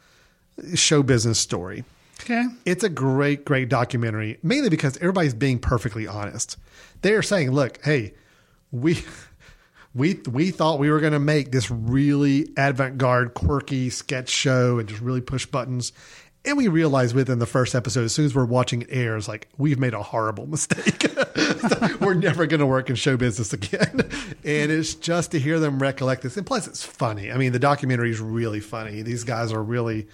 show business story. Okay. It's a great, great documentary, mainly because everybody's being perfectly honest. They are saying, look, hey, we, we, we thought we were going to make this really avant-garde, quirky sketch show and just really push buttons. And we realized within the first episode, as soon as we're watching it airs, like we've made a horrible mistake. We're never going to work in show business again. And it's just to hear them recollect this. And plus it's funny. I mean, the documentary is really funny. These guys are really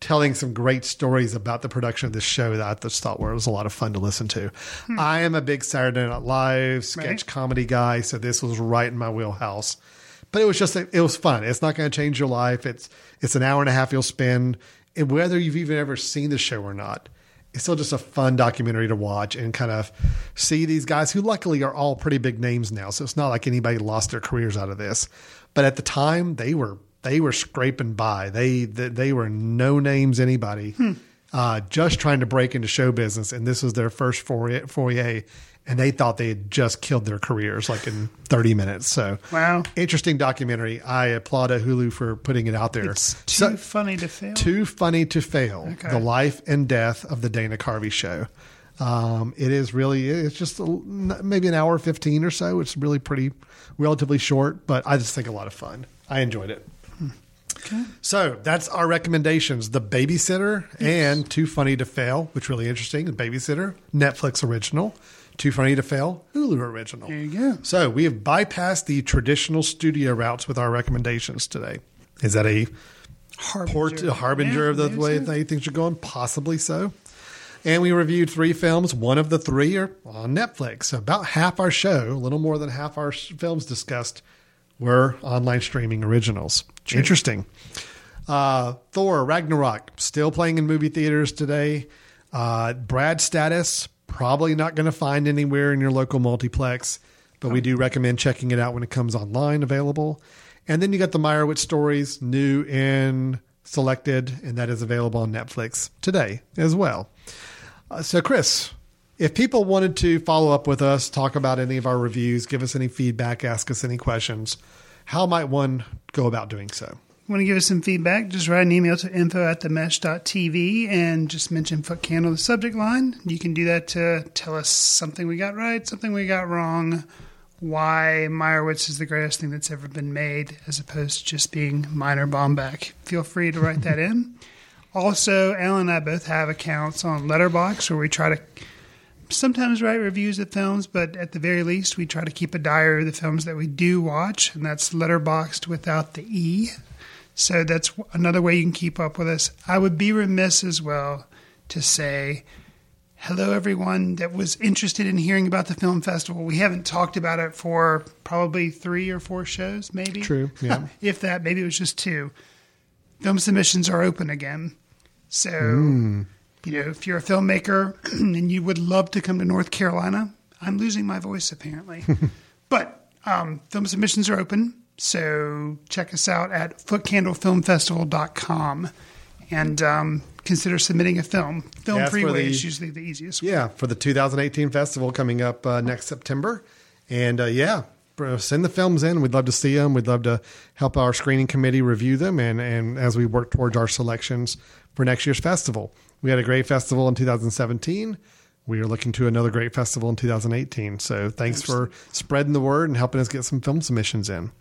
telling some great stories about the production of this show that I just thought were, it was a lot of fun to listen to. Hmm. I am a big Saturday Night Live sketch right. comedy guy. So this was right in my wheelhouse, but it was just, it was fun. It's not going to change your life. It's, it's an hour and a half you'll spend. And whether you've even ever seen the show or not, it's still just a fun documentary to watch and kind of see these guys who luckily are all pretty big names now. So it's not like anybody lost their careers out of this, but at the time they were, they were scraping by. They, they, they were no names, anybody, hmm. uh, just trying to break into show business. And this was their first foray, foray and they thought they had just killed their careers like in thirty minutes. So wow, interesting documentary. I applaud Hulu for putting it out there. It's too so, funny to fail. Too funny to fail. Okay. The life and death of the Dana Carvey show. Um, it is really, it's just a, maybe an hour fifteen or so. It's really pretty, relatively short, but I just think a lot of fun. I enjoyed it. Okay. So that's our recommendations. The Babysitter yes. and Too Funny to Fail, which is really interesting. The Babysitter, Netflix original. Too Funny to Fail, Hulu original. There you go. So we have bypassed the traditional studio routes with our recommendations today. Is that a harbinger, port, a harbinger yeah, of the way so. That things are going? Possibly so. And we reviewed three films. One of the three are on Netflix. So about half our show, a little more than half our films discussed, were online streaming originals. True. Interesting. Uh, Thor, Ragnarok, still playing in movie theaters today. Uh, Brad Status, probably not going to find anywhere in your local multiplex, but we do recommend checking it out when it comes online available. And then you got the Meyerowitz Stories, new and selected, and that is available on Netflix today as well. Uh, so Chris, if people wanted to follow up with us, talk about any of our reviews, give us any feedback, ask us any questions, how might one go about doing so? Want to give us some feedback, just write an email to info at the mesh dot t v and just mention Foot Candle in the subject line. You can do that to tell us something we got right, something we got wrong, why Meyerowitz is the greatest thing that's ever been made, as opposed to just being Minor Baumbach. Feel free to write that in. Also, Alan and I both have accounts on Letterboxd where we try to sometimes write reviews of films, but at the very least, we try to keep a diary of the films that we do watch, and that's Letterboxd without the E. So that's another way you can keep up with us. I would be remiss as well to say hello, everyone that was interested in hearing about the film festival. We haven't talked about it for probably three or four shows, maybe. True, yeah. If that, maybe it was just two. Film submissions are open again. So, mm. you know, if you're a filmmaker and you would love to come to North Carolina, I'm losing my voice apparently. But um, film submissions are open. So check us out at foot candle film festival dot com and um, consider submitting a film. Film yeah, Freeway the, is usually the easiest one. Yeah, for the twenty eighteen festival coming up uh, next September. And uh, yeah, send the films in. We'd love to see them. We'd love to help our screening committee review them. And, and as we work towards our selections for next year's festival, we had a great festival in two thousand seventeen. We are looking to another great festival in two thousand eighteen. So thanks for spreading the word and helping us get some film submissions in.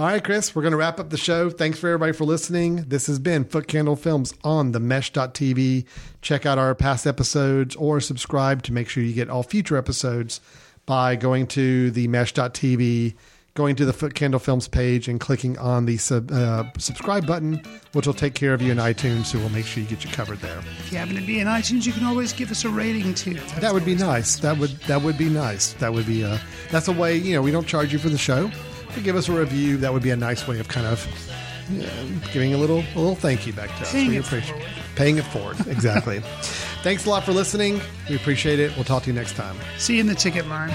All right, Chris, we're going to wrap up the show. Thanks for everybody for listening. This has been Foot Candle Films on the mesh dot t v. Check out our past episodes or subscribe to make sure you get all future episodes by going to the mesh dot t v, going to the Foot Candle Films page and clicking on the sub, uh, subscribe button, which will take care of you in iTunes. So we'll make sure you get you covered there. If you happen to be in iTunes, you can always give us a rating too. That's that would be nice. That would, that would be nice. That would be a, that's a way, you know, we don't charge you for the show. To give us a review, that would be a nice way of kind of you know, giving a little a little thank you back to us. We appreciate paying it forward. Exactly. Thanks a lot for listening. We appreciate it. We'll talk to you next time. See you in the ticket line.